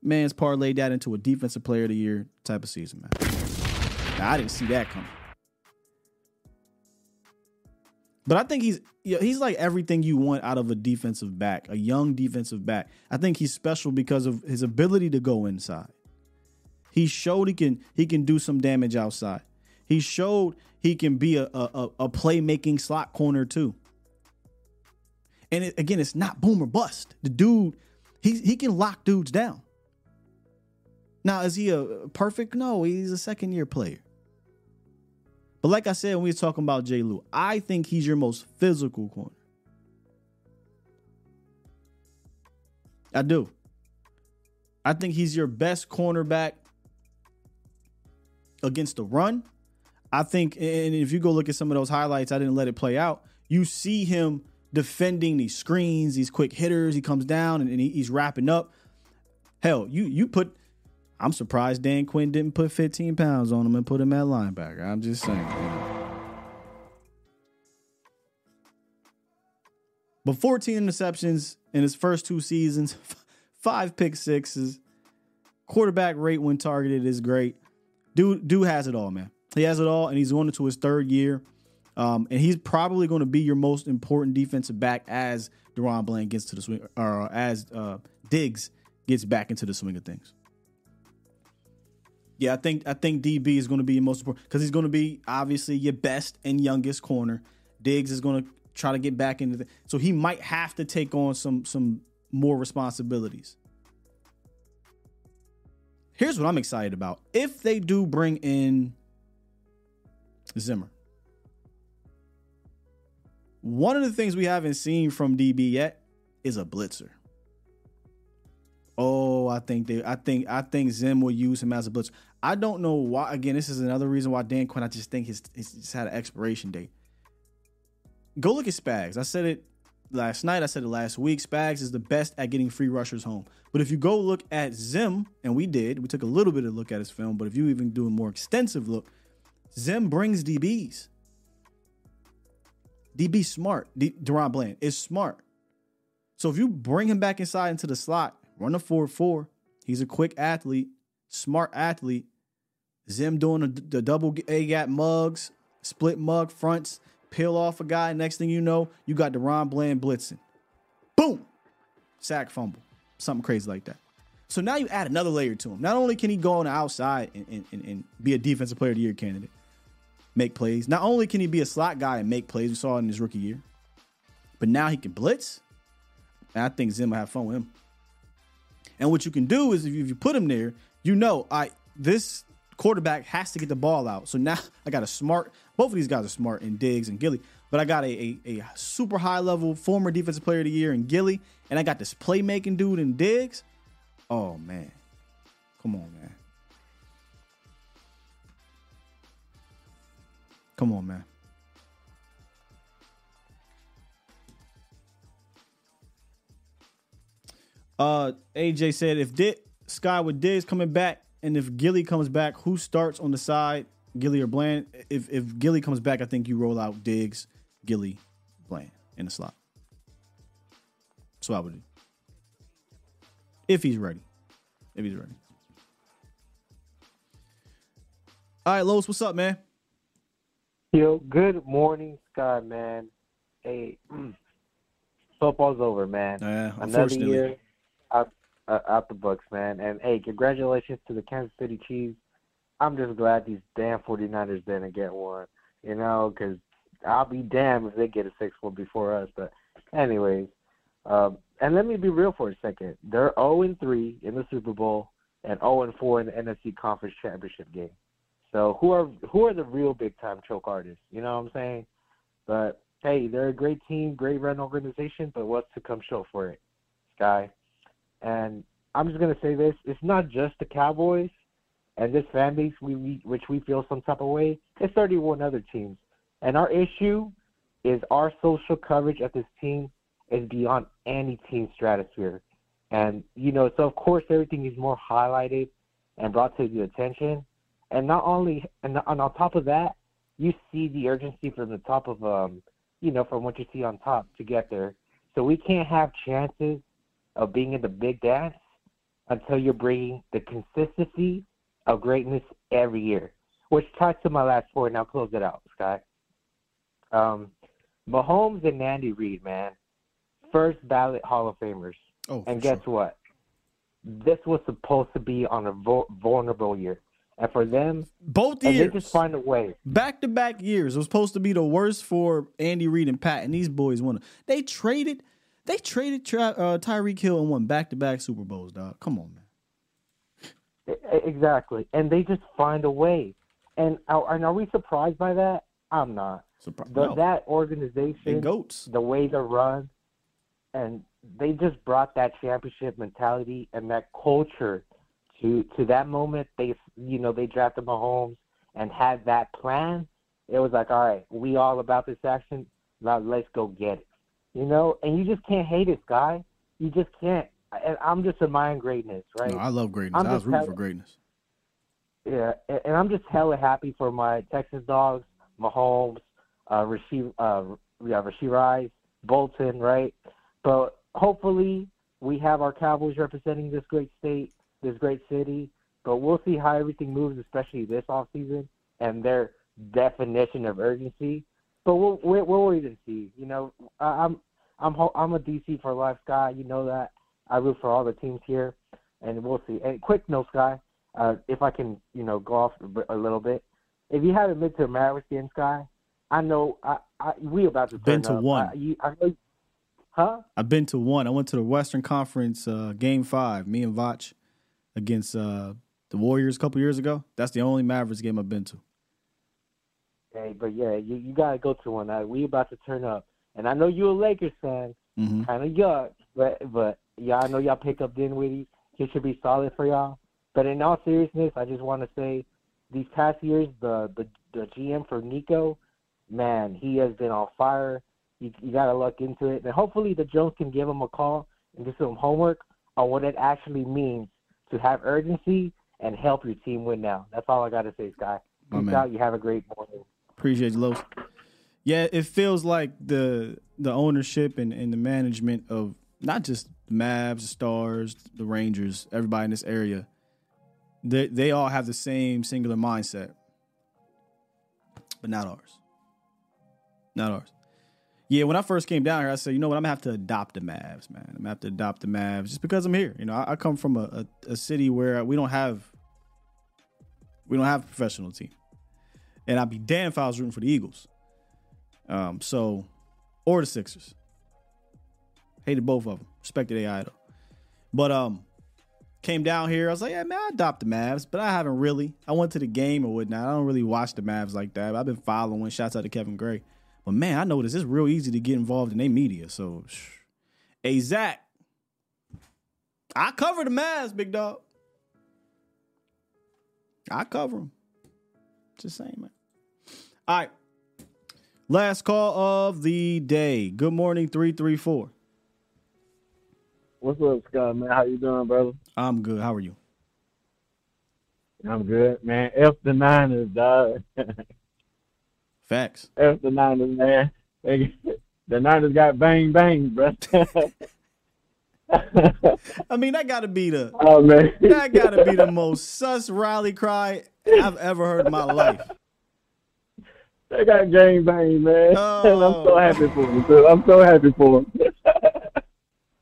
Man's parlayed that into a defensive player of the year type of season, man. Now, I didn't see that coming. But I think he's like everything you want out of a defensive back, a young defensive back. I think he's special because of his ability to go inside. He showed he can do some damage outside. He showed he can be a playmaking slot corner too. And again, it's not boom or bust. The dude, he can lock dudes down. Now, is he a perfect? No, he's a second-year player. But like I said, when we were talking about Jay Lue, I think he's your most physical corner. I do. I think he's your best cornerback against the run. I think, and if you go look at some of those highlights, I didn't let it play out. You see him defending these screens, these quick hitters. He comes down and he's wrapping up. Hell, you put... I'm surprised Dan Quinn didn't put 15 pounds on him and put him at linebacker. I'm just saying. But 14 interceptions in his first two seasons, 5 pick sixes, quarterback rate when targeted is great. Dude has it all, man. He has it all, and he's going into his third year. And he's probably going to be your most important defensive back as DaRon Bland gets to the swing, or as Diggs gets back into the swing of things. Yeah, I think DB is going to be your most important because he's going to be obviously your best and youngest corner. Diggs is going to try to get back into the, so he might have to take on some more responsibilities. Here's what I'm excited about. If they do bring in Zimmer, one of the things we haven't seen from DB yet is a blitzer. Oh, I think Zim will use him as a blitzer. I don't know why. Again, this is another reason why Dan Quinn, I just think he's just had an expiration date. Go look at Spags. I said it last night. I said it last week. Spags is the best at getting free rushers home. But if you go look at Zim, and we took a little bit of a look at his film, but if you even do a more extensive look, Zim brings DBs. DB smart. DaRon Bland is smart. So if you bring him back inside into the slot, run a 4-4. He's a quick athlete, smart athlete. Zim doing the double A gap mugs, split mug fronts, peel off a guy. Next thing you know, you got DaRon Bland blitzing. Boom! Sack, fumble. Something crazy like that. So now you add another layer to him. Not only can he go on the outside and be a defensive player of the year candidate, make plays. Not only can he be a slot guy and make plays, we saw it in his rookie year, but now he can blitz. And I think Zim will have fun with him. And what you can do is if you put him there, you know, this quarterback has to get the ball out. So now I got a smart, both of these guys are smart in Diggs and Gilly, but I got a super high level former defensive player of the year in Gilly, and I got this playmaking dude in Diggs. Oh, man. Come on, man. Come on, man. AJ said, if Sky with Diggs coming back and if Gilly comes back, who starts on the side, Gilly or Bland? If Gilly comes back, I think you roll out Diggs, Gilly, Bland in the slot. That's what I would do. If he's ready. All right, Lois, what's up, man? Yo, good morning, Sky, man. Hey, football's over, man. Another year out the books, man. And, hey, congratulations to the Kansas City Chiefs. I'm just glad these damn 49ers didn't get one, you know, because I'll be damned if they get a 6-1 before us. But anyways, and let me be real for a second. They're 0-3 in the Super Bowl and 0-4 in the NFC Conference Championship game. So who are the real big-time choke artists? You know what I'm saying? But – hey, they're a great team, great run organization, but what's to come show for it, Sky? And I'm just going to say this. It's not just the Cowboys and this fan base, which we feel some type of way. It's 31 other teams. And our issue is our social coverage of this team is beyond any team's stratosphere. And, you know, so, of course, everything is more highlighted and brought to the attention. And not only – and on top of that, you see the urgency from the top of you know, from what you see on top to get there. So we can't have chances of being in the big dance until you're bringing the consistency of greatness every year, which ties to my last point, and I'll close it out, Scott. Mahomes and Andy Reid, man, first ballot Hall of Famers. Oh, and guess what? This was supposed to be on a vulnerable year. And for them, both years, they just find a way. Back-to-back years. It was supposed to be the worst for Andy Reid and Pat, and these boys won. They traded Tyreek Hill and won back-to-back Super Bowls, dog. Come on, man. Exactly. And they just find a way. And are we surprised by that? I'm not. No. That organization, the way they run, and they just brought that championship mentality and that culture to that moment. They drafted Mahomes and had that plan. It was like, all right, we all about this action. Now let's go get it. And you just can't hate it, guy. You just can't. And I'm just admiring greatness, right? No, I love greatness. I was rooting for greatness. Yeah, and I'm just hella happy for my Texas dogs, Mahomes, Rashee Rice, Bolton, right? But hopefully we have our Cowboys representing this great state, this great city. But we'll see how everything moves, especially this offseason and their definition of urgency. But we'll wait and see. I'm a DC for life guy. You know that. I root for all the teams here, and we'll see. And quick note, Sky, if I can, go off a little bit. If you haven't been to a Mavericks game, Sky, I know we about to turn up. One. I've been to one. I went to the Western Conference Game 5, me and Vach, against the Warriors a couple years ago. That's the only Mavericks game I've been to. Hey, but yeah, you got to go to one. We about to turn up. And I know you're a Lakers fan, kind of young, but yeah, I know y'all pick up Dinwiddie. He should be solid for y'all. But in all seriousness, I just want to say these past years, the GM for Nico, man, he has been on fire. You got to look into it. And hopefully the Jones can give him a call and do some homework on what it actually means to have urgency and help your team win now. That's all I got to say, Sky. Peace out. You have a great morning. Appreciate you, Los. Yeah, it feels like the ownership and the management of not just the Mavs, the Stars, the Rangers, everybody in this area, they all have the same singular mindset, but not ours. Not ours. Yeah, when I first came down here, I said, you know what? I'm going to have to adopt the Mavs, man. I'm going to have to adopt the Mavs just because I'm here. I come from a city where we don't have a professional team. And I'd be damned if I was rooting for the Eagles. Or the Sixers. Hated both of them. Respected AI though. But came down here, I was like, yeah, man, I adopt the Mavs, but I haven't really. I went to the game or whatnot. I don't really watch the Mavs like that. I've been following. Shouts out to Kevin Gray. But man, I noticed it's real easy to get involved in their media. So, hey, Zach, I cover the Mavs, big dog. I cover them. Just saying, man. All right. Last call of the day. Good morning, 334. What's up, Scott, man? How you doing, brother? I'm good. How are you? I'm good, man. F the Niners, dog. Facts. F the Niners, man. The Niners got bang, bang, bro. I mean, that gotta be the most sus rally cry I've ever heard in my life. They got gang bang, man. Oh. I'm so happy for them, too. I'm so happy for them.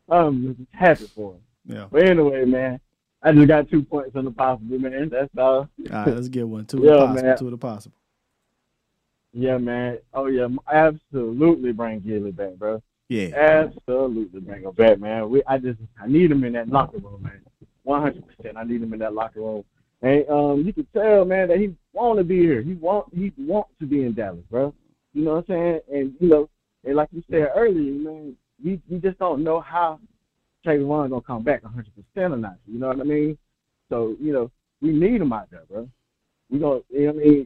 I'm happy for them. Yeah. But anyway, man, I just got 2 points on the possible, man. That's all. All right, let's get one. Two of the possible. Yeah, man. Oh, yeah. Absolutely bring Gilly back, bro. Yeah. Absolutely bring him back, man. I need him in that locker room, man. 100%. I need him in that locker room. And you can tell, man, that he want to be here. He want to be in Dallas, bro. You know what I'm saying? And, and like you said earlier, man, we just don't know how Trayvon's going to come back 100% or not. You know what I mean? So, we need him out there, bro. We gonna,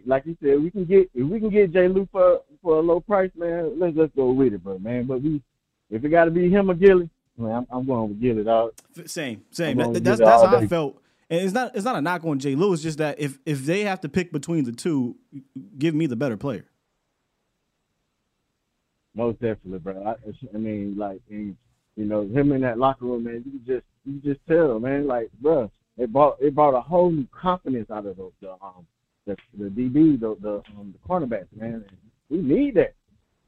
like you said, if we can get Jay Lou for a low price, man, let's go with it, bro, man. But if it gotta be him or Gilly, man, I'm going with Gilly, dog. Same. That's how I felt. And it's not a knock on Jay Lou. It's just that if they have to pick between the two, give me the better player. Most definitely, bro. Him in that locker room, man. You just tell, man, like, bro. It brought a whole new confidence out of the DB, the cornerbacks, man. We need that.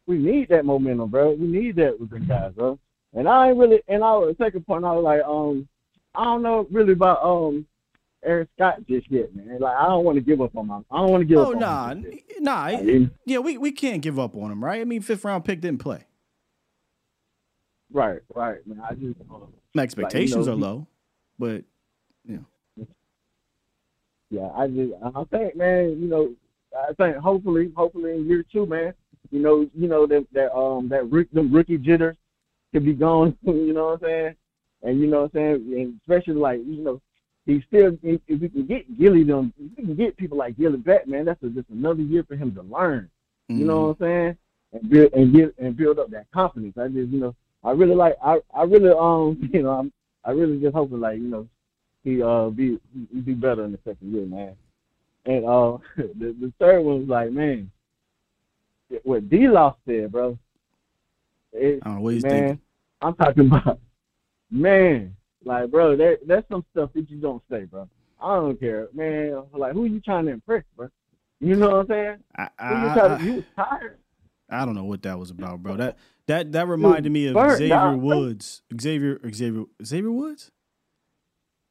we need that momentum, bro. We need that with the guys, bro. And I ain't really, and I was, second point, I was like, I don't know really about Eric Scott just yet, man. Like, I don't want to give up on him. I don't want to give up on him. Oh, nah. Yeah, we can't give up on him, right? I mean, fifth-round pick didn't play. Right, right, man. I just my expectations are low, but, you know. Yeah, I think, man, you know, I think hopefully in year two, man, you know that rookie jitters could be gone, you know what I'm saying? And you know what I'm saying? And especially like, you know, he's still, if we can get people like Gilly back, man, that's just another year for him to learn. Mm-hmm. You know what I'm saying? And build up that confidence. I just, you know, I really just hoping like, you know, he be better in the second year, man. And the third one was like, man, what D-Law said, bro. I don't know what he's thinking. I'm talking about, man, like, bro, that's some stuff that you don't say, bro. I don't care, man. Like, who you trying to impress, bro? You know what I'm saying? You was tired. I don't know what that was about, bro. That reminded me of Xavier Woods. Xavier Woods?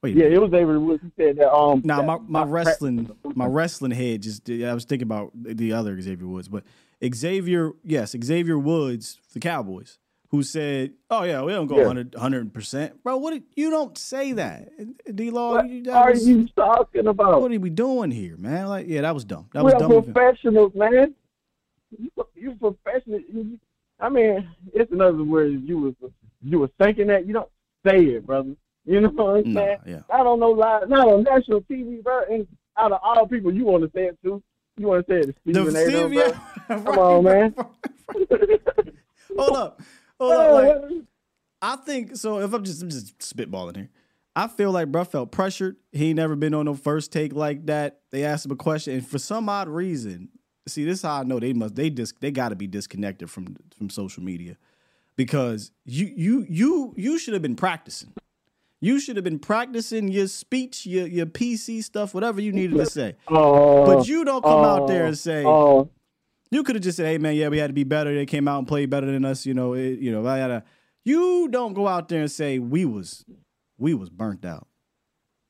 Wait, yeah, it was David Moore who said that. My wrestling head just. I was thinking about the other Xavier Woods, but Xavier Woods, the Cowboys, who said, "Oh yeah, we don't go 100%, bro. What you don't say that, D-Law? What are you talking about? What are we doing here, man? Like, yeah, that was dumb. That was dumb. We're professionals, man. You professional. I mean, it's another word. You was thinking that. You don't say it, brother. You know what I'm saying? Yeah. I don't know, live, not on national TV, bro. And out of all people, you want to say it too. You want to say it to Steven Adams, bro. Come on, man. Hold up. Like, I think so. If I'm just spitballing here, I feel like bro felt pressured. He ain't never been on no first take like that. They asked him a question, and for some odd reason, see, this is how I know they got to be disconnected from social media, because you should have been practicing. You should have been practicing your speech, your PC stuff, whatever you needed to say. But you don't come out there and say. You could have just said, "Hey man, yeah, we had to be better. They came out and played better than us. You know, You don't go out there and say we was burnt out,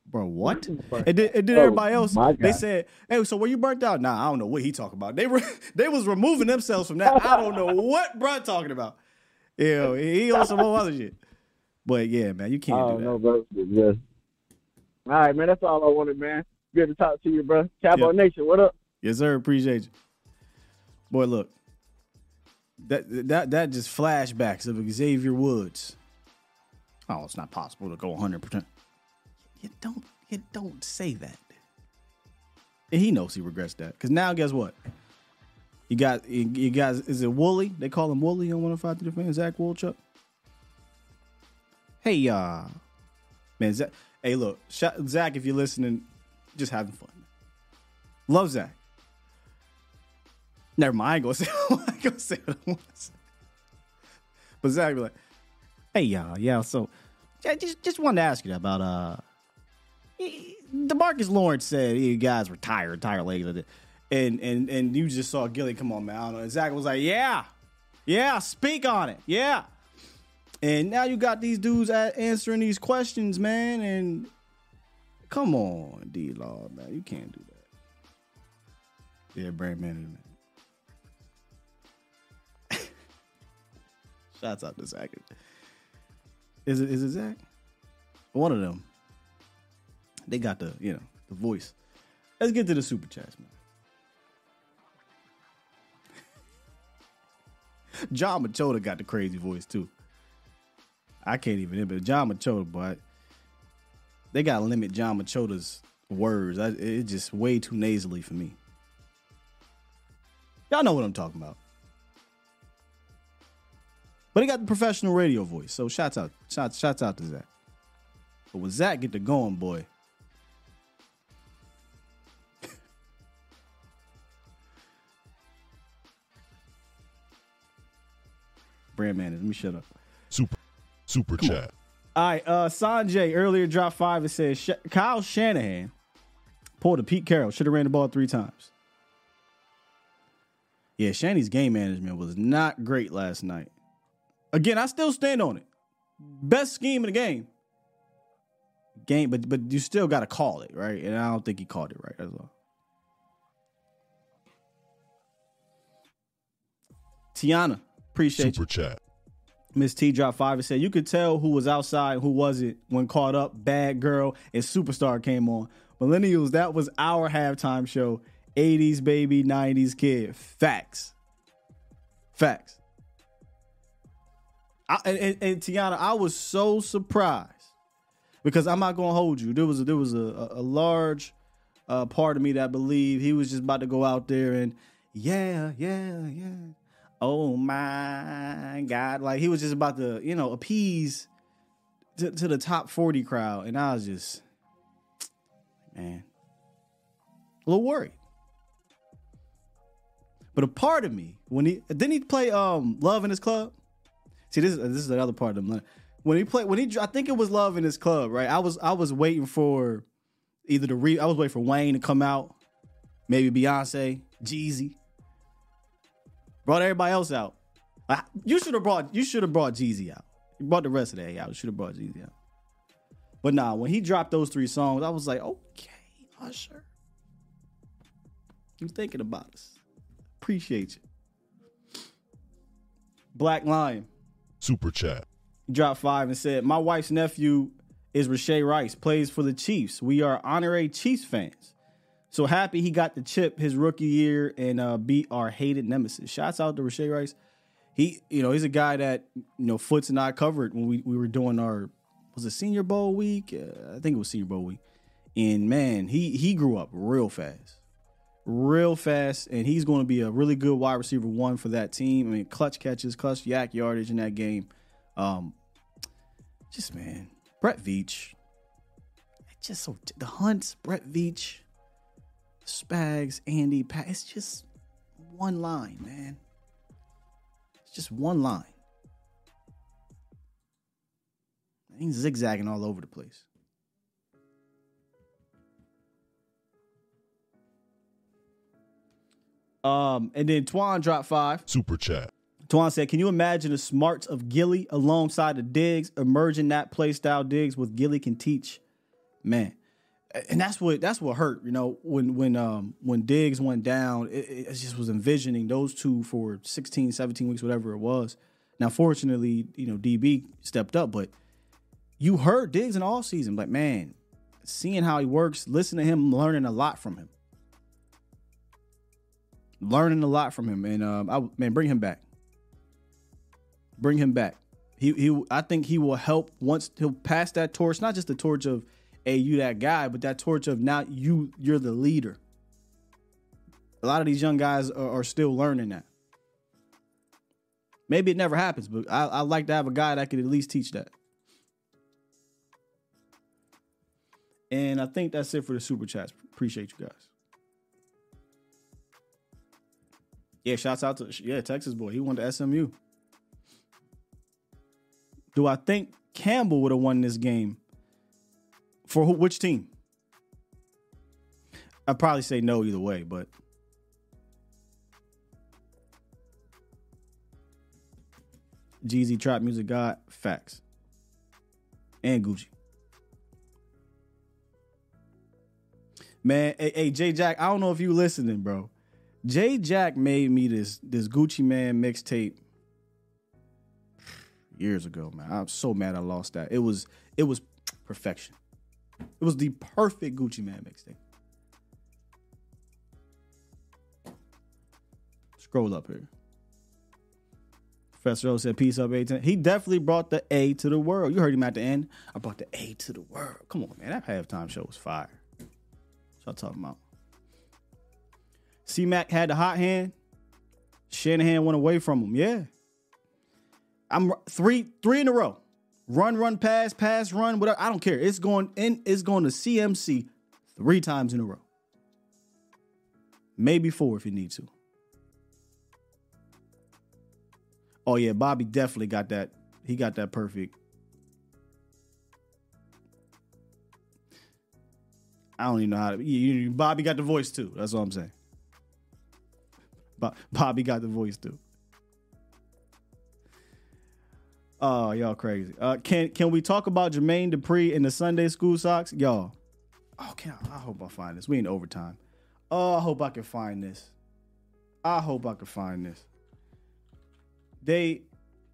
bro. What? And did everybody else? They said, "Hey, so were you burnt out?" Nah, I don't know what he talking about. They was removing themselves from that. I don't know what bro talking about. Yeah, he on some whole other shit. But, yeah, man, you can't do that. No, bro. Yeah. All right, man, that's all I wanted, man. Good to talk to you, bro. Cowboy Nation, what up? Yes, sir. Appreciate you. Boy, look, that just flashbacks of Xavier Woods. Oh, it's not possible to go 100%. You don't say that. And he knows he regrets that. Because now, guess what? You guys, is it Wooly? They call him Wooly on 105 to the Fan, Zach Wolchuk. Hey, man, Zach, hey, look, Zach, if you're listening, just having fun. Love Zach. Never mind, I ain't going to say what I want to say. But Zach be like, hey, y'all, yeah, so I just wanted to ask you about, DeMarcus Lawrence said, hey, you guys were tired lately. And you just saw Gilly, come on, man, I don't know. And Zach was like, yeah, speak on it, yeah. And now you got these dudes answering these questions, man. And come on, D-Law, man. You can't do that. Yeah, brand manager, man. Shouts out to Zach. Is it Zach? One of them. They got the, you know, the voice. Let's get to the super chats, man. John Machota got the crazy voice, too. I can't even remember John Machota, but they gotta limit John Machota's words. It's just way too nasally for me. Y'all know what I'm talking about. But he got the professional radio voice, so shouts out to Zach. But when Zach get to going, boy, brand man, let me shut up. Super cool. Chat. All right, Sanjay earlier dropped $5 and says Kyle Shanahan pulled a Pete Carroll. Should have ran the ball 3 times. Yeah, Shanny's game management was not great last night. Again, I still stand on it. Best scheme in the game. But you still got to call it, right? And I don't think he called it right. That's all. Tiana, appreciate you. Super chat. Miss T dropped $5 and said, you could tell who was outside, who wasn't when Caught Up, Bad Girl, and Superstar came on. Millennials, that was our halftime show. 80s baby, 90s kid. Facts. Facts. And Tiana, I was so surprised because I'm not going to hold you. There was a large part of me that believed he was just about to go out there and yeah. Oh my God. Like he was just about to, you know, appease to the top 40 crowd. And I was just, man, a little worried. But a part of me, when he, didn't he play Love in His Club? See, this is the other part of him. When he I think it was Love in His Club, right? I was waiting for I was waiting for Wayne to come out, maybe Beyonce, Jeezy. Brought everybody else out. You should have brought Jeezy out. You brought the rest of that out. You should have brought Jeezy out. But nah, when he dropped those three songs, I was like, okay, Usher, you thinking about us? Appreciate you. Black Lion, super chat, dropped $5 and said, my wife's nephew is Rashe Rice, plays for the Chiefs. We are honorary Chiefs fans. So happy he got the chip his rookie year and beat our hated nemesis. Shouts out to Rashe Rice. He, you know, he's a guy that, you know, Foots and I covered when we were doing our, was it Senior Bowl week? I think it was Senior Bowl week. And man, he grew up real fast. And he's going to be a really good wide receiver one for that team. I mean, clutch catches, clutch yak yardage in that game. Just, man, Brett Veach. Just so, the Hunts, Brett Veach. Spags, Andy, Pat. It's just one line, man. It's just one line. He's zigzagging all over the place. And then Twan dropped $5. Super chat. Twan said, can you imagine the smarts of Gilly alongside the Diggs, emerging that play style Diggs with Gilly can teach? Man. And that's what hurt, you know, when Diggs went down, it just was envisioning those two for 16, 17 weeks, whatever it was. Now, fortunately, you know, DB stepped up, but you heard Diggs in all season, but man, seeing how he works, listening to him, learning a lot from him. And, bring him back. He, I think he will help once he'll pass that torch, not just the torch of, hey, you that guy, but that torch of now you're the leader. A lot of these young guys are still learning that. Maybe it never happens, but I'd like to have a guy that could at least teach that. And I think that's it for the super chats. Appreciate you guys. Yeah, shouts out to Texas boy. He went to SMU. Do I think Campbell would have won this game? For which team? I'd probably say no either way, but Jeezy, Trap Music God, facts. And Gucci. Man, hey, J-Jack, I don't know if you listening, bro. J-Jack made me this Gucci Man mixtape years ago, man. I'm so mad I lost that. It was perfection. It was the perfect Gucci Man mixtape. Scroll up here. Professor O said, peace up, A10. He definitely brought the A to the world. You heard him at the end. I brought the A to the world. Come on, man. That halftime show was fire. What y'all talking about? C-Mac had the hot hand. Shanahan went away from him. Yeah. I'm three in a row. Run, pass, run, whatever. I don't care. It's going in. It's going to CMC 3 times in a row. Maybe 4 if you need to. Oh, yeah. Bobby definitely got that. He got that perfect. I don't even know how to. Bobby got the voice, too. That's all I'm saying. Bobby got the voice too. Oh, y'all crazy. Can we talk about Jermaine Dupree in the Sunday school socks? Y'all. Oh, I hope I find this. We in overtime. Oh, I hope I can find this. I hope I can find this. They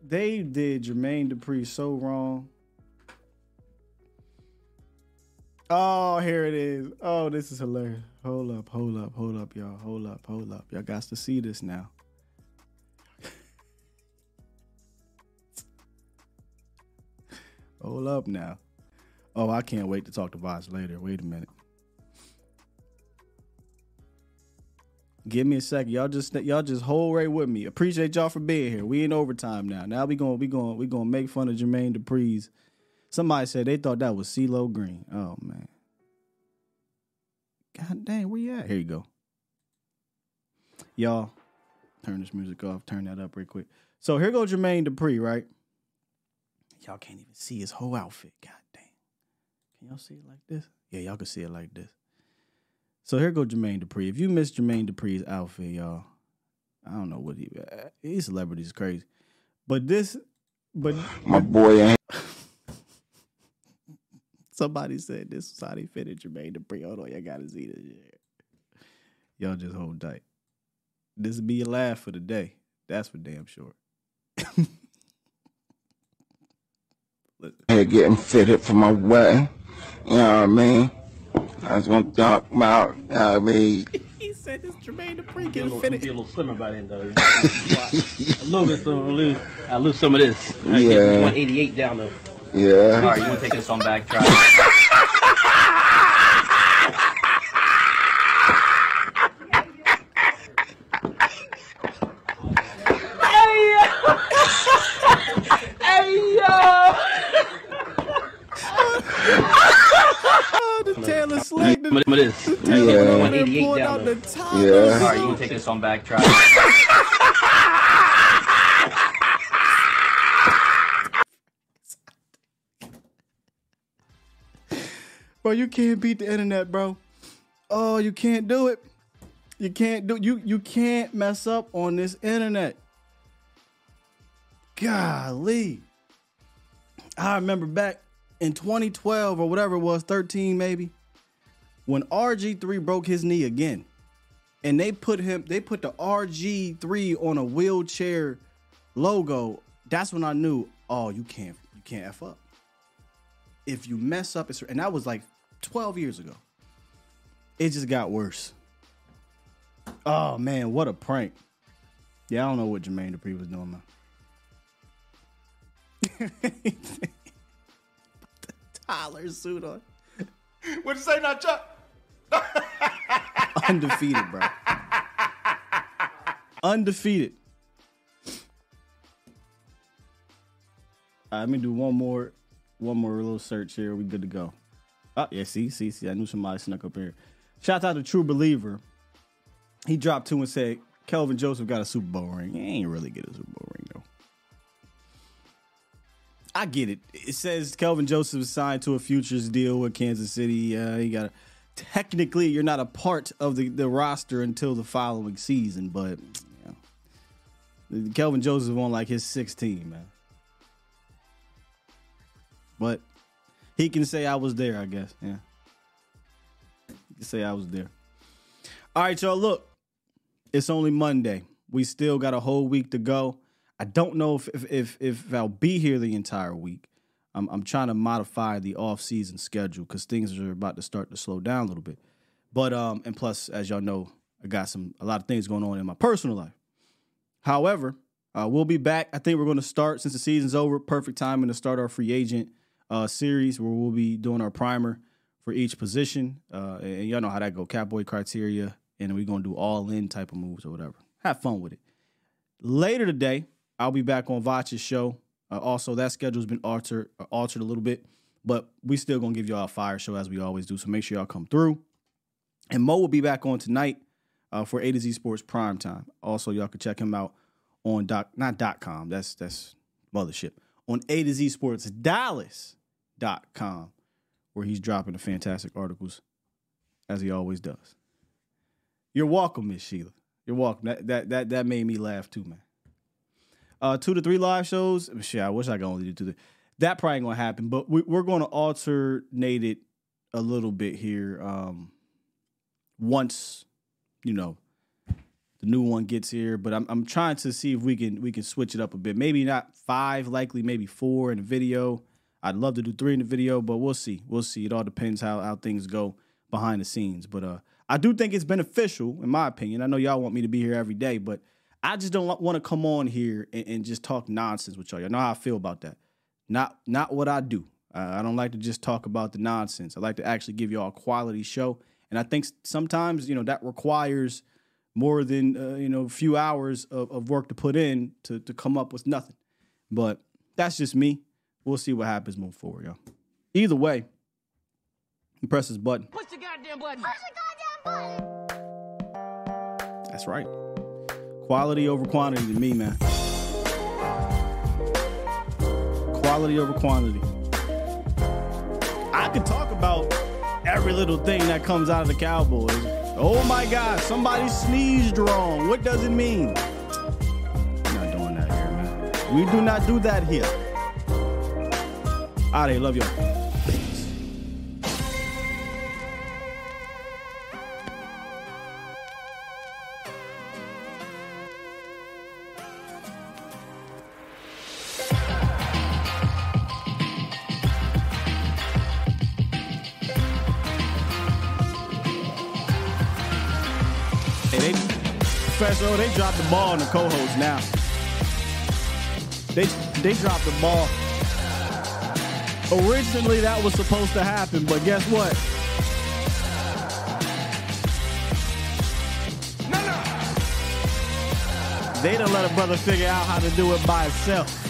did Jermaine Dupree so wrong. Oh, here it is. Oh, this is hilarious. Hold up, y'all. Hold up. Y'all got to see this now. Hold up now. Oh, I can't wait to talk to Voss later. Wait a minute. Give me a second. Y'all just hold right with me. Appreciate y'all for being here. We in overtime now. Now we gonna make fun of Jermaine Dupree's. Somebody said they thought that was CeeLo Green. Oh man. God dang, where you at? Here you go. Y'all, turn this music off. Turn that up real quick. So here goes Jermaine Dupree, right? Y'all can't even see his whole outfit. God damn. Can y'all see it like this? Yeah, y'all can see it like this. So here goes Jermaine Dupree. If you miss Jermaine Dupree's outfit, y'all, I don't know what these celebrities are crazy. But my boy. Somebody said this is how they fitted Jermaine Dupree. Hold on, y'all gotta see this. Y'all just hold tight. This will be your laugh for the day. That's for damn sure. Hey, getting fitted for my wedding. You know what I mean? I was gonna talk about, you know what I mean? He said this Jermaine Dupree getting fitted. Be a little slimmer by then, though. A little bit, so I lose some of this. I get 188 down though. Yeah. All right, you wanna take this on back? Try it. Hey yo. Taylor Slade, out the top. Yeah. All right, you can take this on back. Try. Bro, you can't beat the internet, bro. Oh, you can't do it. You can't mess up on this internet. Golly, I remember back in 2012 or whatever it was, 13 maybe, when RG3 broke his knee again, and they put the RG3 on a wheelchair logo, that's when I knew, oh, you can't F up. If you mess up, and that was like 12 years ago. It just got worse. Oh man, what a prank. Yeah, I don't know what Jermaine Dupree was doing, man. Tyler suit on. What'd you say, not Chuck? Undefeated, bro. Undefeated. All right, let me do one more little search here. We good to go. Oh, yeah, see. I knew somebody snuck up here. Shout out to True Believer. He dropped two and said, Kelvin Joseph got a Super Bowl ring. He ain't really get a Super Bowl ring, though. I get it. It says Kelvin Joseph is signed to a futures deal with Kansas City. He got technically, you're not a part of the roster until the following season, but you know, Kelvin Joseph on like his 16th, man. But he can say I was there, I guess. Yeah, he can say I was there. All right, y'all. Look, it's only Monday. We still got a whole week to go. I don't know if I'll be here the entire week. I'm trying to modify the off-season schedule because things are about to start to slow down a little bit. But and plus, as y'all know, I got a lot of things going on in my personal life. However, we'll be back. I think we're going to start, since the season's over, perfect timing to start our free agent series where we'll be doing our primer for each position. And y'all know how that go. Cowboy criteria, and we're going to do all-in type of moves or whatever. Have fun with it. Later today, I'll be back on Vach's show. Also, that schedule's been altered a little bit, but we still going to give y'all a fire show as we always do, so make sure y'all come through. And Mo will be back on tonight for A to Z Sports Primetime. Also, y'all can check him out on not .com. That's mothership. On A to Z Sports Dallas.com, where he's dropping the fantastic articles as he always does. You're welcome, Miss Sheila. You're welcome. That made me laugh too, man. 2 to 3 live shows. Shit, I wish I could only do 2 to 3. That probably ain't gonna happen, but we're gonna alternate it a little bit here. Once you know the new one gets here, but I'm trying to see if we can switch it up a bit. Maybe not 5, likely maybe 4 in the video. I'd love to do 3 in the video, but we'll see. We'll see. It all depends how things go behind the scenes. But I do think it's beneficial, in my opinion. I know y'all want me to be here every day, but I just don't want to come on here and just talk nonsense with y'all. Y'all know how I feel about that. Not what I do. I don't like to just talk about the nonsense. I like to actually give y'all a quality show. And I think sometimes, that requires more than, a few hours of work to put in to come up with nothing. But that's just me. We'll see what happens moving forward, y'all. Either way, press this button. Push the goddamn button. Push the goddamn button. That's right. Quality over quantity to me, man. Quality over quantity. I could talk about every little thing that comes out of the Cowboys. Oh my God, somebody sneezed wrong. What does it mean? We're not doing that here, man. We do not do that here. All right, love y'all. Peace. Hey, Professor, they dropped the ball on the co-host now. They dropped the ball. Originally, that was supposed to happen, but guess what? No. They done let a brother figure out how to do it by himself.